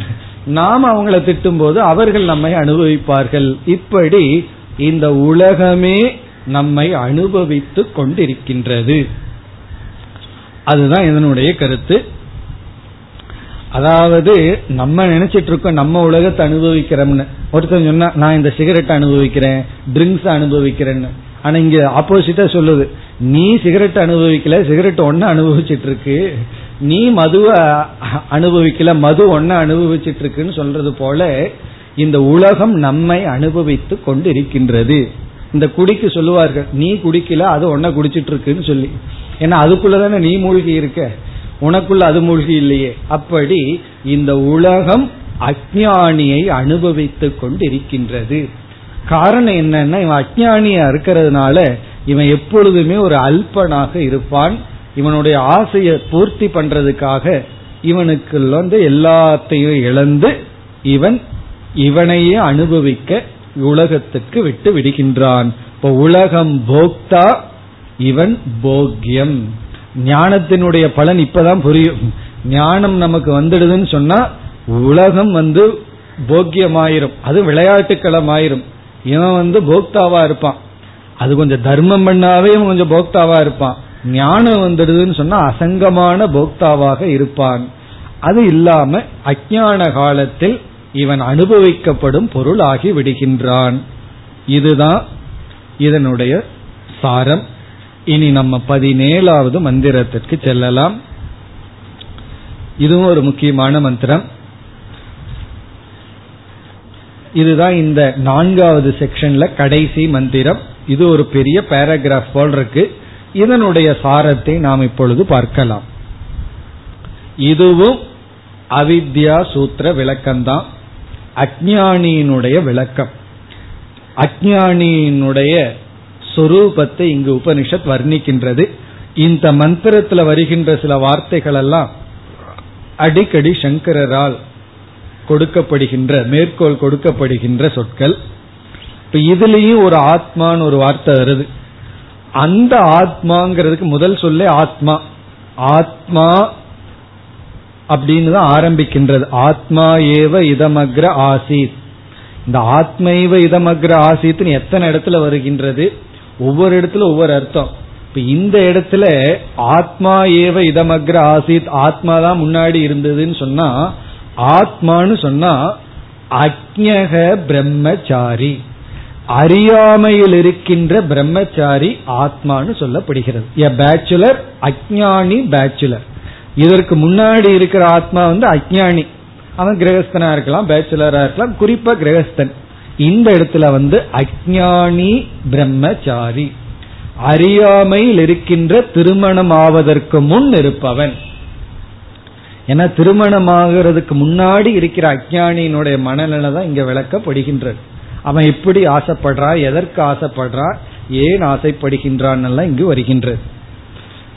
நாம் அவங்களை திட்டும் போது அவர்கள் நம்மை அனுபவிப்பார்கள். இப்படி இந்த உலகமே நம்மை அனுபவித்து கொண்டிருக்கின்றது. அதுதான் இதனுடைய கருத்து. அதாவது நம்ம நினைச்சிட்டு இருக்கோம் நம்ம உலகத்தை அனுபவிக்கிறோம்னு. ஒருத்தன் சொன்னா நான் இந்த சிகரெட்டை அனுபவிக்கிறேன், ட்ரிங்க்ஸ் அனுபவிக்கிறேன்னு. ஆனா இங்க ஆப்போசிட்டா சொல்லுது, நீ சிகரெட் அனுபவிக்கல, சிகரெட் ஒன்னு அனுபவிச்சுட்டு இருக்கு. நீ மதுவை அனுபவிக்கல, மது ஒன்னு அனுபவிச்சுட்டு இருக்குன்னு சொல்றது போல இந்த உலகம் நம்மை அனுபவித்து கொண்டிருக்கின்றது. இந்த குடிக்கு சொல்லுவார்கள் நீ குடிக்கல, அது ஒன்ன குடிச்சிட்டு இருக்குன்னு சொல்லி. ஏன்னா அதுக்குள்ளதானே நீ மூழ்கி இருக்க, உனக்குள்ள அது மூழ்கி இல்லையே. அப்படி இந்த உலகம் அஞ்ஞானியை அனுபவித்து கொண்டிருக்கின்றது. காரணம் என்னன்னா இவன் அஞ்ஞானியா இருக்கிறதுனால இவன் எப்பொழுதுமே ஒரு அல்பனாக இருப்பான். இவனுடைய ஆசையை பூர்த்தி பண்றதுக்காக இவனுக்குள்ள வந்து எல்லாத்தையும் இழந்து இவன் இவனையே அனுபவிக்க உலகத்துக்கு விட்டு விடுகின்றான். இப்போ உலகம் போக்தா, இவன் போக்யம். ஞானத்தினுடைய பலன் இப்பதான் புரியும். ஞானம் நமக்கு வந்துடுதுன்னு சொன்னா உலகம் வந்து போக்கியமாயிரும், அது விளையாட்டுக்களம் ஆயிரும். இவன் வந்து போக்தாவா இருப்பான். அது கொஞ்சம் தர்மம் பண்ணாவே இவன் கொஞ்சம் போக்தாவா இருப்பான். ஞானம் வந்துடுதுன்னு சொன்னா அசங்கமான போக்தாவாக இருப்பான். அது இல்லாம அஞ்ஞான காலத்தில் இவன் அனுபவிக்கப்படும் பொருள் ஆகி விடுகின்றான். இதுதான் இதனுடைய சாரம். இனி நம்ம பதினேழாவது மந்திரத்திற்கு செல்லலாம். இதுவும் ஒரு முக்கியமான மந்திரம். இதுதான் இந்த நான்காவது செக்ஷன்ல கடைசி மந்திரம். இது ஒரு பெரிய பேராகிராஃப் போல் இருக்கு. இதனுடைய சாரத்தை நாம் இப்பொழுது பார்க்கலாம். இதுவும் அவித்யா சூத்திர விளக்கம்தான், அஞ்ஞானியினுடைய விளக்கம். அஞ்ஞானியினுடைய சொரூபத்தை இங்கு உபனிஷத் வர்ணிக்கின்றது. இந்த மந்திரத்துல வருகின்ற சில வார்த்தைகள் எல்லாம் அடிக்கடி சங்கரால் கொடுக்கப்படுகின்ற மேற்கோள் கொடுக்கப்படுகின்ற சொற்கள். இப்ப இதுலயும் ஒரு ஆத்மான்னு ஒரு வார்த்தை வருது. அந்த ஆத்மாங்கிறதுக்கு முதல் சொல்லே ஆத்மா. ஆத்மா அப்படின்னு தான் ஆரம்பிக்கின்றது. ஆத்மா ஏவ இதமக்ர ஆசீத். இந்த ஆத்மைவ இதமக்ர ஆசீத்னு எத்தனை இடத்துல வருகின்றது, ஒவ்வொரு இடத்துல ஒவ்வொரு அர்த்தம். இப்ப இந்த இடத்துல ஆத்மா ஏவ இதமக்ர ஆசீத், ஆத்மா தான் முன்னாடி இருந்ததுன்னு சொன்னா, ஆத்மான்னு சொன்னா அக்ஞக பிரம்மச்சாரி, அறியாமையில் இருக்கின்ற பிரம்மச்சாரி ஆத்மான்னு சொல்லப்படுகிறது. எ பேச்சுலர் அக்ஞானி பேச்சுலர். இதற்கு முன்னாடி இருக்கிற ஆத்மா வந்து அக்ஞானி, அவன் கிரகஸ்தனா இருக்கலாம் பேச்சுலரா இருக்கலாம், குறிப்பா கிரகஸ்தன். இந்த இடத்துல வந்து அக்ஞானி பிரம்மச்சாரி, அறியாமையில் இருக்கின்ற திருமணம் ஆவதற்கு முன் இருப்பவன். ஏன்னா திருமணமாகிறதுக்கு முன்னாடி இருக்கிற அஞ்ஞானியினுடைய மனநிலை தான் இங்க விளக்கப்படுகின்றது. அவன் எப்படி ஆசைப்படுறான், எதற்கு ஆசைப்படுறான், ஏன் ஆசைப்படுகின்றான் எல்லாம் இங்கு வருகின்றது.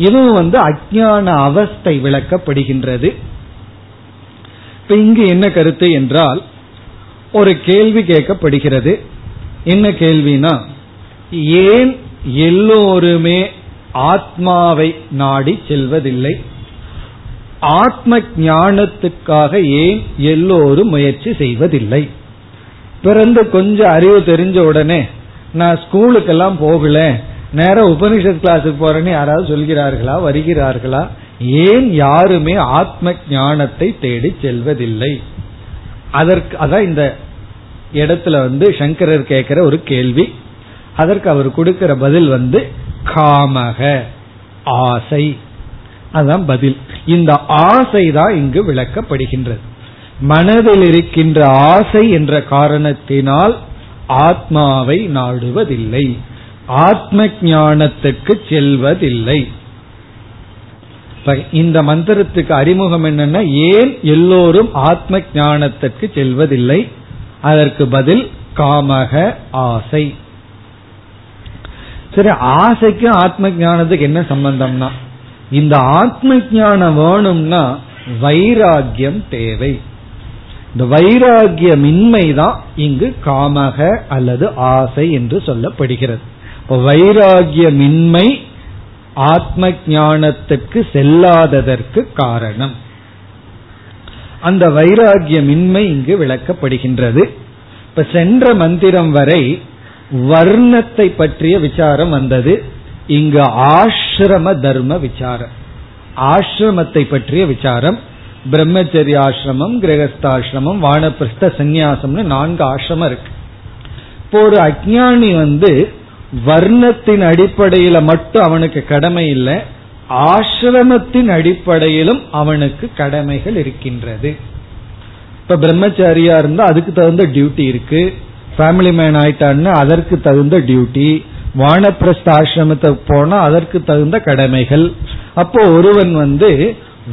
இதுவும் வந்து அஞ்ஞான அவஸ்தை விளக்கப்படுகின்றது. இப்ப இங்கு என்ன கருத்து என்றால், ஒரு கேள்வி கேட்கப்படுகிறது. என்ன கேள்வினா, ஏன் எல்லோருமே ஆத்மாவை நாடி செல்வதில்லை, ஆத்ம ஞானத்துக்காக ஏன் எல்லோரும் முயற்சி செய்வதில்லை? பிறந்த கொஞ்சம் அறிவு தெரிஞ்ச உடனே நான் ஸ்கூலுக்கெல்லாம் போகல, நேர உபனிஷத் கிளாஸுக்கு போறேன்னு யாராவது சொல்கிறார்களா, வருகிறார்களா? ஏன் யாருமே ஆத்ம ஞானத்தை தேடி செல்வதில்லை? அதற்கு அதான் இந்த இடத்துல வந்து சங்கரர் கேட்கிற ஒரு கேள்வி. அதற்கு அவர் கொடுக்கிற பதில் வந்து காமக, ஆசை. அதான் பதில். இந்த ஆசை தான் இங்கு விளக்கப்படுகின்றது. மனதில் இருக்கின்ற ஆசை என்ற காரணத்தினால் ஆத்மாவை நாடுவதில்லை, ஆத்ம ஞானத்துக்கு செல்வதில்லை. இந்த மந்திரத்துக்கு அறிமுகம் என்னன்னா, ஏன் எல்லோரும் ஆத்ம ஞானத்திற்கு செல்வதில்லை? அதற்கு பதில் காமக, ஆசை. சரி, ஆசைக்கும் ஆத்ம ஞானத்துக்கு என்ன சம்பந்தம்னா, இந்த ஆத்ம ஞானம் வேணும்னா வைராகியம் தேவை. இந்த வைராகியமின்மைதான் இங்கு காமக அல்லது ஆசை என்று சொல்லப்படுகிறது. வைராகியமின்மை ஆத்ம ஞானத்துக்கு செல்லாததற்கு காரணம். அந்த வைராகியமின்மை இங்கு விளக்கப்படுகின்றது. இப்ப சென்ற மந்திரம் வரை வர்ணத்தை பற்றிய விசாரம் வந்தது. இங்கு ஆசிரம தர்ம விசாரம், ஆசிரமத்தை பற்றிய விசாரம். பிரம்மச்சரிய ஆசிரமம், கிரகஸ்தாசிரமம், வானப்பிரஸ்த சந்நியாசம்னு நான்கு ஆசிரமம் இருக்கு. இப்போ ஒரு அஞ்ஞானி வந்து வர்ணத்தின் அடிப்படையில மட்டும் அவனுக்கு கடமை இல்லை, ஆசிரமத்தின் அடிப்படையிலும் அவனுக்கு கடமைகள் இருக்கின்றது. இப்ப பிரம்மச்சாரியா இருந்தா அதுக்கு தகுந்த டியூட்டி இருக்கு, ஃபேமிலி மேன் ஆயிட்டான்னா அதற்கு தகுந்த டியூட்டி, வானப்பிரஸ்த ஆசிரமத்துக்கு போனா அதற்கு தகுந்த கடமைகள். அப்போ ஒருவன் வந்து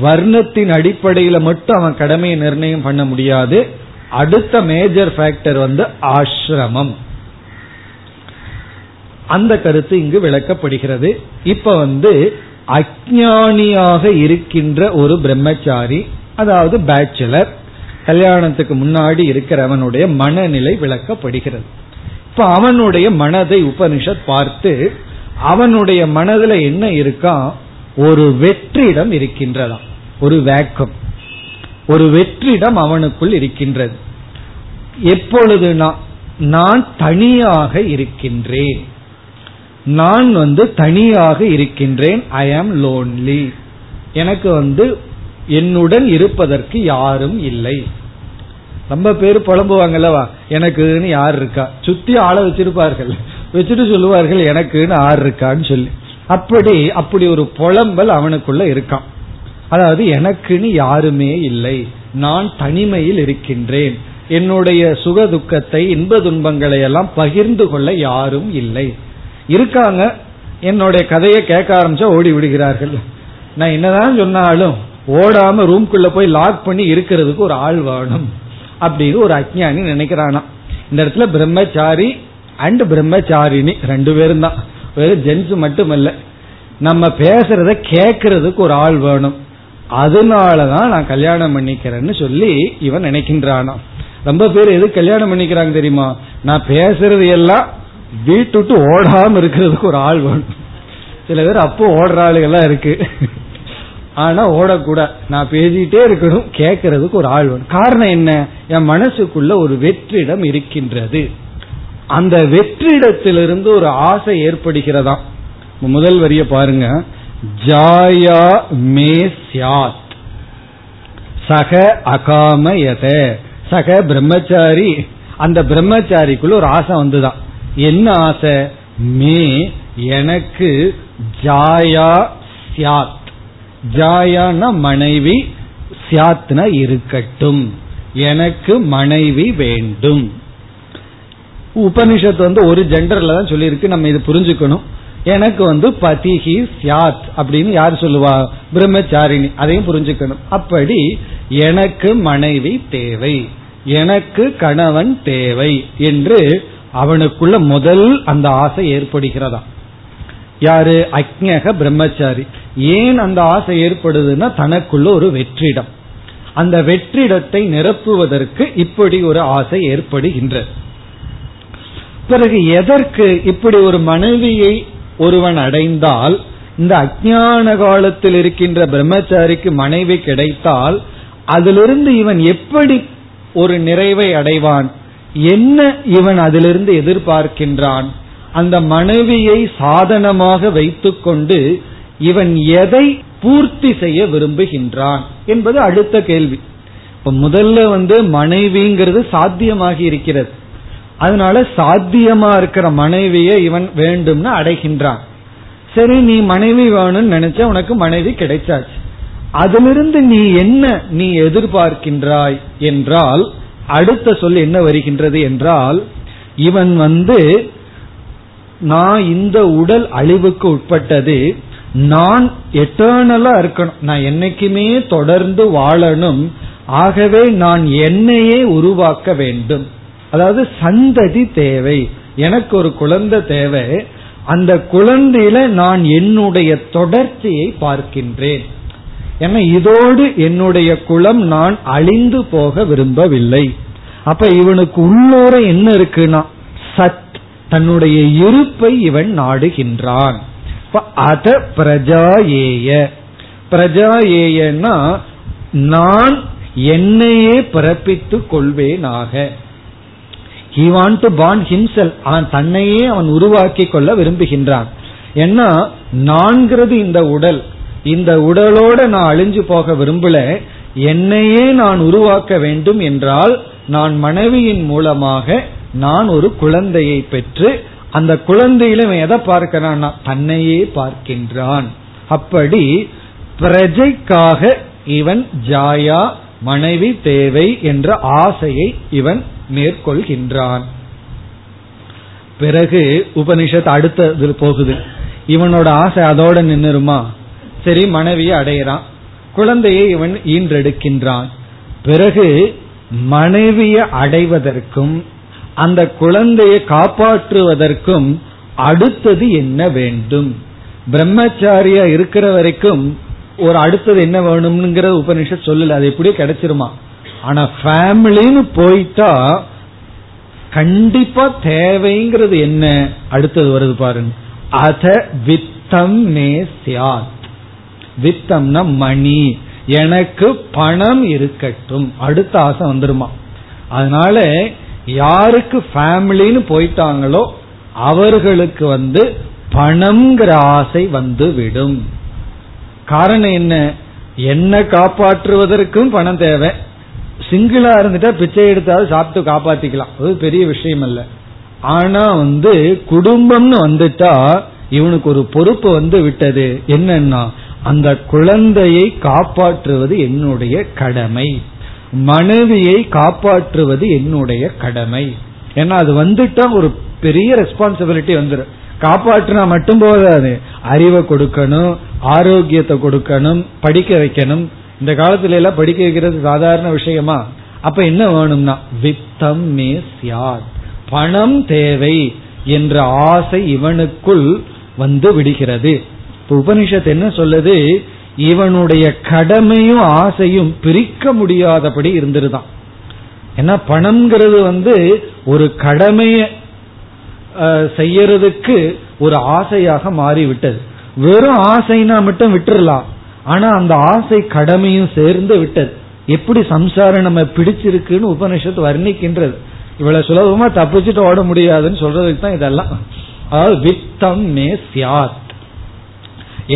வர்ணத்தின் அடிப்படையில மட்டும் அவன் கடமையை நிர்ணயம் பண்ண முடியாது. அடுத்த மேஜர் ஃபேக்டர் வந்து ஆசிரமம். அந்த கருத்து இங்கு விளக்கப்படுகிறது. இப்ப வந்து அஞ்ஞானியாக இருக்கின்ற ஒரு பிரம்மச்சாரி, அதாவது பேச்சுலர், கல்யாணத்துக்கு முன்னாடி இருக்கிறவனுடைய மனநிலை விளக்கப்படுகிறது. இப்ப அவனுடைய மனதை உபனிஷத் பார்த்து அவனுடைய மனதுல என்ன இருக்கா, ஒரு வெற்றிடம் இருக்கின்றதாம், ஒரு வேக்கம், ஒரு வெற்றிடம் அவனுக்குள் இருக்கின்றது. எப்பொழுதுனா, நான் தனியாக இருக்கின்றேன், நான் வந்து தனியாக இருக்கின்றேன், ஐ ஆம் லோன்லி, எனக்கு வந்து என்னுடன் இருப்பதற்கு யாரும் இல்லை. ரொம்ப பேர் புலம்புவாங்கல்லவா, எனக்குன்னு யார் இருக்கா, சுத்தி ஆளை வச்சிருப்பார்கள், வச்சுட்டு சொல்லுவார்கள் எனக்குன்னு யார் இருக்கான்னு சொல்லி. அப்படி அப்படி ஒரு புலம்பல் அவனுக்குள்ள இருக்கான். அதாவது எனக்குன்னு யாருமே இல்லை, நான் தனிமையில் இருக்கின்றேன், என்னுடைய சுக துக்கத்தை இன்ப துன்பங்களை எல்லாம் பகிர்ந்து கொள்ள யாரும் இல்லை. இருக்காங்க, என்னுடைய கதையை கேட்க ஆரம்பிச்சா ஓடி விடுகிறார்கள். நான் என்னதான் சொன்னாலும் ஓடாம ரூம்குள்ள போய் லாக் பண்ணி இருக்கிறதுக்கு ஒரு ஆள் வேணும் அப்படின்னு ஒரு அஞ்ஞானி நினைக்கிறானா. இந்த இடத்துல பிரம்மச்சாரி அண்ட் பிரம்மச்சாரினி ரெண்டு பேரும் தான், வெறும் ஜென்ஸ் மட்டுமல்ல, நம்ம பேசுறத கேட்கறதுக்கு ஒரு ஆள் வேணும், அதனாலதான் நான் கல்யாணம் பண்ணிக்கிறேன்னு சொல்லி இவன் நினைக்கின்றானா. ரொம்ப பேர் எது கல்யாணம் பண்ணிக்கிறாங்க தெரியுமா, நான் பேசுறது எல்லாம் வீட்டு விட்டு ஓடாம இருக்கிறதுக்கு ஒரு ஆள் வேணும். சில பேர் அப்போ ஓடுற ஆளுகள்லாம் இருக்கு. ஆனா ஓடக்கூட, நான் பேசிட்டே இருக்கணும், கேட்கறதுக்கு ஒரு ஆள் வேணும். காரணம் என்ன, என் மனசுக்குள்ள ஒரு வெற்றிடம் இருக்கின்றது, அந்த வெற்றிடத்திலிருந்து ஒரு ஆசை ஏற்படுகிறதா. முதல் வரிய பாருங்க, ஜாயா மே ஸ்யாத் சக அகாமயத. சக பிரம்மச்சாரி, அந்த பிரம்மச்சாரிக்குள்ள ஒரு ஆசை வந்துதான். என்ன ஆசை, மே எனக்கு, ஜாயா ஸ்யாத், ஜாயானா மனைவி, ஸ்யாத்னா இருக்கட்டும், எனக்கு மனைவி வேண்டும். உபனிஷத்து வந்து ஒரு ஜெண்டர்ல தான் சொல்லி இருக்கு, நம்ம இது புரிஞ்சுக்கணும். எனக்கு வந்து பதிஹி ஸ்யாத் அப்படின்னு யார் சொல்லுவா, பிரம்மச்சாரிணி. அதையும் புரிஞ்சுக்கணும். அப்படி எனக்கு மனைவி தேவை, எனக்கு கணவன் தேவை என்று அவனுக்குள்ள முதல் அந்த ஆசை ஏற்படுகிறதா. யாரு, அக்ஞக பிரம்மச்சாரி. ஏன் அந்த ஆசை ஏற்படுதுன்னா, தனக்குள்ள ஒரு வெற்றிடம், அந்த வெற்றிடத்தை நிரப்புவதற்கு இப்படி ஒரு ஆசை ஏற்படுகின்றது. பிறகு எதற்கு இப்படி ஒரு மனைவியை ஒருவன் அடைந்தால், இந்த அஞ்ஞான காலத்தில் இருக்கின்ற பிரம்மச்சாரிக்கு மனைவி கிடைத்தால் அதிலிருந்து இவன் எப்படி ஒரு நிறைவை அடைவான், என்ன இவன் அதிலிருந்து எதிர்பார்க்கின்றான், அந்த மனைவியை சாதனமாக வைத்துக்கொண்டு இவன் எதை பூர்த்தி செய்ய விரும்புகின்றான் என்பது அடுத்த கேள்வி. இப்ப முதல்ல வந்து மனைவிங்கிறது சாத்தியமாகி இருக்கிறது, அதனால சாத்தியமா இருக்கிற மனைவியை இவன் வேண்டும்னு அடைகின்றான். சரி, நீ மனைவி வேணும்னு நினைச்ச, உனக்கு மனைவி கிடைச்சாச்சு. அதிலிருந்து நீ என்ன நீ எதிர்பார்க்கின்றாய் என்றால் அடுத்த சொல் என்ன வருகின்றது என்றால், இவன் வந்து நான் இந்த உடல் அழிவுக்கு உட்பட்டது, நான் எட்டர்னலா இருக்கணும், நான் என்னைக்குமே தொடர்ந்து வாழணும், ஆகவே நான் என்னையே உருவாக்க வேண்டும். அதாவது சந்ததி தேவை, எனக்கு ஒரு குழந்தை தேவை, அந்த குழந்தையில நான் என்னுடைய தொடர்ச்சியை பார்க்கின்றேன். ஏன்னா இதோடு என்னுடைய குலம் நான் அழிந்து போக விரும்பவில்லை. அப்ப இவனுக்கு உள்ளோர என்ன இருக்குன்னா சத், தன்னுடைய இருப்பை இவன் நாடுகின்றான். அத பிரஜா ஏய, பிரஜா ஏயன்னா நான் என்னையே பிறப்பித்து கொள்வேனாக. He want to bond himself, அவன் தன்னையே அவன் உருவாக்கி கொள்ள விரும்புகின்றான். ஏன்னா நான்கிறது இந்த உடல், இந்த உடலோட நான் அழிஞ்சு போக விரும்பல, என்னையே நான் உருவாக்க வேண்டும் என்றால் நான் மனைவியின் மூலமாக நான் ஒரு குழந்தையை பெற்று அந்த குழந்தையிலும் எதை பார்க்கிறான், தன்னையே பார்க்கின்றான். அப்படி பிரஜைக்காக இவன் ஜாயா மனைவி தேவை என்ற ஆசையை இவன் மேற்கொள்கின்றான். பிறகு உபனிஷத் அடுத்த போகுது, இவனோட ஆசை அதோட நின்றுருமா? சரி, மனைவியை அடையிறான், குழந்தையை இவன் ஈன்றெடுக்கின்றான். பிறகு மனைவியை அடைவதற்கும் அந்த குழந்தையை காப்பாற்றுவதற்கும் அடுத்தது என்ன வேண்டும்? பிரம்மச்சாரியா இருக்கிற வரைக்கும் ஒரு அடுத்தது என்ன வேணும்ங்கிற உபனிஷத் சொல்லல, அது எப்படியோ கிடைச்சிருமா. ஆனா ஃபேமிலின்னு போயிட்டா கண்டிப்பா தேவைங்கிறது என்ன அடுத்தது வருது பாருங்க, அத வித்தம் மே சியாத். வித்தம்னா மணி, எனக்கு பணம் இருக்கட்டும், அடுத்த ஆசை வந்துருமா. அதனால யாருக்கு ஃபேமிலின்னு போயிட்டாங்களோ அவர்களுக்கு வந்து பணம்ங்கிற ஆசை வந்து விடும். காரணம் என்ன, என்ன காப்பாற்றுவதற்கும் பணம் தேவை, சிங்கிளா இருந்துட்டா பிச்சை எடுத்தாவது சாப்பிட்டு காப்பாத்திக்கலாம், அது பெரிய விஷயம் அல்ல. ஆனா வந்து குடும்பம்னு வந்துட்டா இவனுக்கு ஒரு பொறுப்பு வந்து விட்டது, என்னன்னா அந்த குழந்தையை காப்பாற்றுவது என்னுடைய கடமை, மனைவியை காப்பாற்றுவது என்னுடைய கடமை. ஏன்னா அது வந்துட்டா ஒரு பெரிய ரெஸ்பான்சிபிலிட்டி வந்துடும். காப்பாற்றினா மட்டும் போதாது, அறிவை கொடுக்கணும், ஆரோக்கியத்தை கொடுக்கணும், படிக்க வைக்கணும். இந்த காலத்துல எல்லாம் படிக்க வைக்கிறது சாதாரண விஷயமா? அப்ப என்ன வேணும்னா வித்தம் மே சியாத், பணம் தேவை என்ற ஆசை இவனுக்குள் வந்து விடுகிறது. உபனிஷத் என்ன சொல்லுது, இவனுடைய கடமையும் ஆசையும் பிரிக்க முடியாதபடி இருந்துருதான். ஏன்னா பணம்ங்கிறது வந்து ஒரு கடமைய செய்யறதுக்கு ஒரு ஆசையாக மாறிவிட்டது. வெறும் ஆசைனா மட்டும் விட்டுடலாம், ஆனா அந்த ஆசை கடமையும் சேர்ந்து விட்டது. எப்படி சம்சாரம் நம்ம பிடிச்சிருக்குன்னு உபனிஷத்து வர்ணிக்கின்றது. இவ்வளவு சுலபமா தப்பிச்சுட்டு ஓட முடியாதுன்னு சொல்றதுக்கு தான் இதெல்லாம். அதாவது வித்தம் மே சியாத்,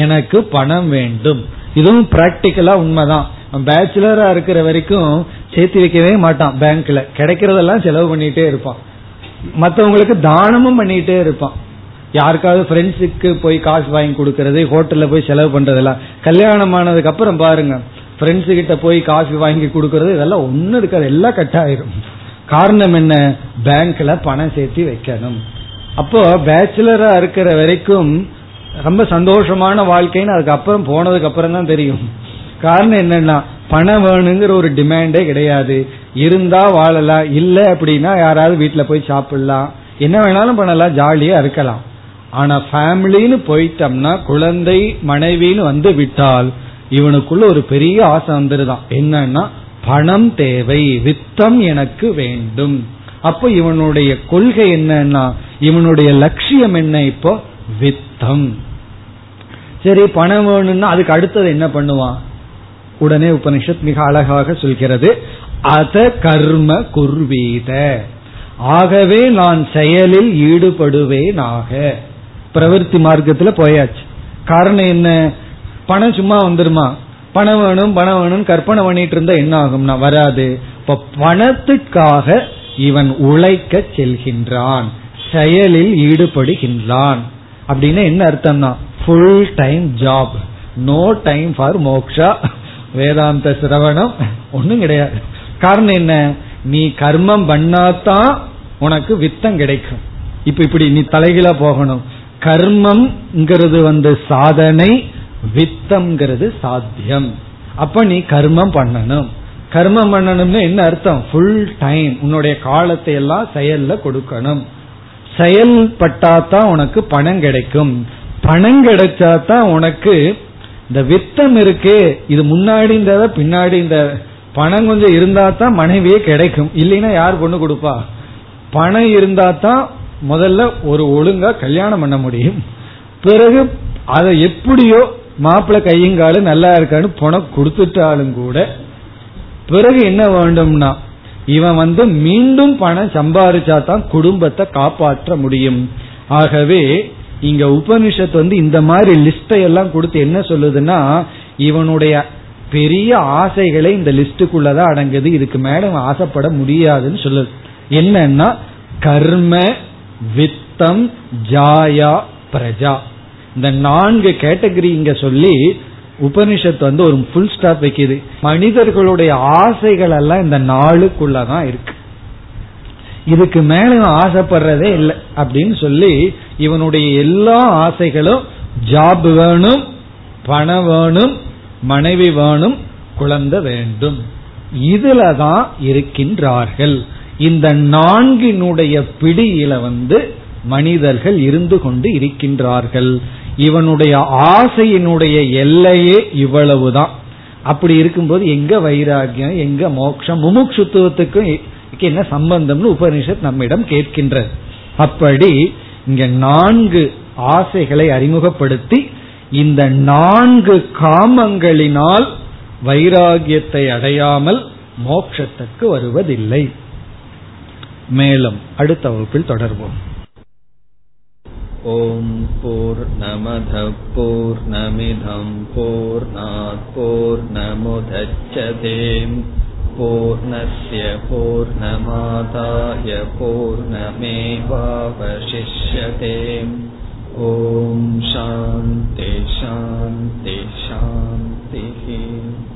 எனக்கு பணம் வேண்டும். இதுவும் பிராக்டிக்கலா உண்மைதான். பேச்சுலரா இருக்கிற வரைக்கும் சேர்த்து வைக்கவே மாட்டான், பேங்க்ல கிடைக்கிறதெல்லாம் செலவு பண்ணிட்டே இருப்பான், மற்றவங்களுக்கு தானமும் பண்ணிட்டே இருப்பான். யாருக்காவது ஃப்ரெண்ட்ஸுக்கு போய் காசு வாங்கி கொடுக்கறது, ஹோட்டல்ல போய் செலவு பண்றதெல்லாம். கல்யாணம் ஆனதுக்கு அப்புறம் பாருங்க, ஃப்ரெண்ட்ஸு கிட்ட போய் காசு வாங்கி கொடுக்கறது இதெல்லாம் ஒன்னும் இருக்காது, எல்லாம் கட்டாயிரும். காரணம் என்ன, பேங்க்ல பணம் சேர்த்து வைக்கணும். அப்போ பேச்சுலரா இருக்கிற வரைக்கும் ரொம்ப சந்தோஷமான வாழ்க்கைன்னு அதுக்கப்புறம் போனதுக்கு அப்புறம் தான் தெரியும். காரணம் என்னன்னா பணம் வேணுங்கிற ஒரு டிமாண்டே கிடையாது, இருந்தா வாழலாம், இல்ல அப்படின்னா யாராவது வீட்டுல போய் சாப்பிடலாம், என்ன வேணாலும் பண்ணலாம், ஜாலியா இருக்கலாம். ஆனா ஃபேமிலின்னு போயிட்டோம்னா, குழந்தை மனைவின்னு வந்து விட்டால் இவனுக்குள்ள ஒரு பெரிய ஆசை வந்துருதான், என்னன்னா பணம் தேவை, வித்தம் எனக்கு வேண்டும். அப்போ இவனுடைய கொள்கை என்னன்னா, இவனுடைய லட்சியம் என்ன இப்போ, வித்தம். சரி, பணம் வேணும்னா அதுக்கு அடுத்தது என்ன பண்ணுவான்? உடனே உபனிஷத் மிக அழகாக சொல்கிறது, அத கர்ம குர்வீத, ஆகவே நான் செயலில் ஈடுபடுவேனாக. பிரவர்த்தி மார்க்கத்துல போயாச்சு. காரணம் என்ன? பணம் சும்மா வந்துருமா? பணம் வேணும் பணம் வேணும் கற்பனை பண்ணிட்டு இருந்தா என்ன ஆகும்னா வராது. இப்ப பணத்துக்காக இவன் உழைக்க செல்கின்றான், செயலில் ஈடுபடுகின்றான். அப்படின்னு என்ன அர்த்தம்னா full time job, no time for moksha, வேதாந்த சிரவணம் ஒன்னும் கிடையாது. காரணம் என்ன? நீ கர்மம் பண்ணாதான் உனக்கு வித்தம் கிடைக்கும். இப்ப இப்படி நீ தலைகீழ போகணும். கர்மம்ங்கிறது வந்து சாதனை, வித்தம்ங்கிறது சாத்தியம். அப்ப நீ கர்மம் பண்ணணும். கர்மம் பண்ணணும்னு என்ன அர்த்தம்? ஃபுல் டைம் உன்னுடைய காலத்தை எல்லாம் செயல்ல கொடுக்கணும். செயல்பட்டாதான் உனக்கு பணம் கிடைக்கும். பணம் கிடைச்சாதான் உனக்கு இந்த வித்தம் இருக்கே, இது முன்னாடி இந்த பின்னாடி இந்த பணம் கொஞ்சம் இருந்தா தான் மனைவியே கிடைக்கும். இல்லைன்னா யார் பொண்ணு கொடுப்பா? பணம் இருந்தா தான் முதல்ல ஒரு ஒழுங்கா கல்யாணம் பண்ண முடியும். பிறகு அதை எப்படியோ மாப்பிள்ளை கையங்காலு நல்லா இருக்கான்னு பணம் கொடுத்துட்டாலும் கூட பிறகு என்ன வேண்டும்னா இவன் வந்து மீண்டும் பணம் சம்பாதிச்சா தான் குடும்பத்தை காப்பாற்ற முடியும். ஆகவே இங்க உபனிஷத்து வந்து இந்த மாதிரி லிஸ்டை எல்லாம் கொடுத்து என்ன சொல்லுதுன்னா இவனுடைய பெரிய ஆசைகளை இந்த லிஸ்டுக்குள்ளதான் அடங்குது. இதுக்கு மேல ஆசைப்பட முடியாதுன்னு சொல்லுது. என்னன்னா கர்ம வித்தம் ஜாயா பிரஜா, இந்த நான்கு கேட்டகரி இங்க சொல்லி உபனிஷத்து வந்து ஒரு ஃபுல் ஸ்டாப் வைக்குது. மனிதர்களுடைய ஆசைகள் எல்லாம் இந்த நாளுக்குள்ளதான் இருக்கு. இதுக்கு மேல இவன் ஆசைப்படுறதே இல்லை அப்படின்னு சொல்லி இவனுடைய எல்லா ஆசைகளும் ஜாப் வேணும், பணம் வேணும், மனைவி வேணும், குழந்தை வேண்டும், இதுலதான் இருக்கின்றார்கள். இந்த நான்கினுடைய பிடியில வந்து மனிதர்கள் இருந்து கொண்டு இருக்கின்றார்கள். இவனுடைய ஆசையினுடைய எல்லையே இவ்வளவுதான். அப்படி இருக்கும்போது எங்க வைராகியம், எங்க மோட்சம், முமுட்சுத்துவத்துக்கும் என்ன சம்பந்தம்னு உபனிஷத் நம்மிடம் கேட்கின்றது. அப்படி இங்க நான்கு ஆசைகளை அறிமுகப்படுத்தி இந்த நான்கு காமங்களினால் வைராகியத்தை அடையாமல் மோட்சத்துக்கு வருவதில்லை. மேலும் அடுத்த வகுப்பில் தொடர்வோம். ஓம் பூர்ணமத பூர்ணமிதம் பூர்ணாத் பூர்ணமுதச்யதே பூர்ணஸ்ய பூர்ணமாதாய பூர்ணமேவாவசிஷ்யதே. ஓம் சாந்தி சாந்தி சாந்தி.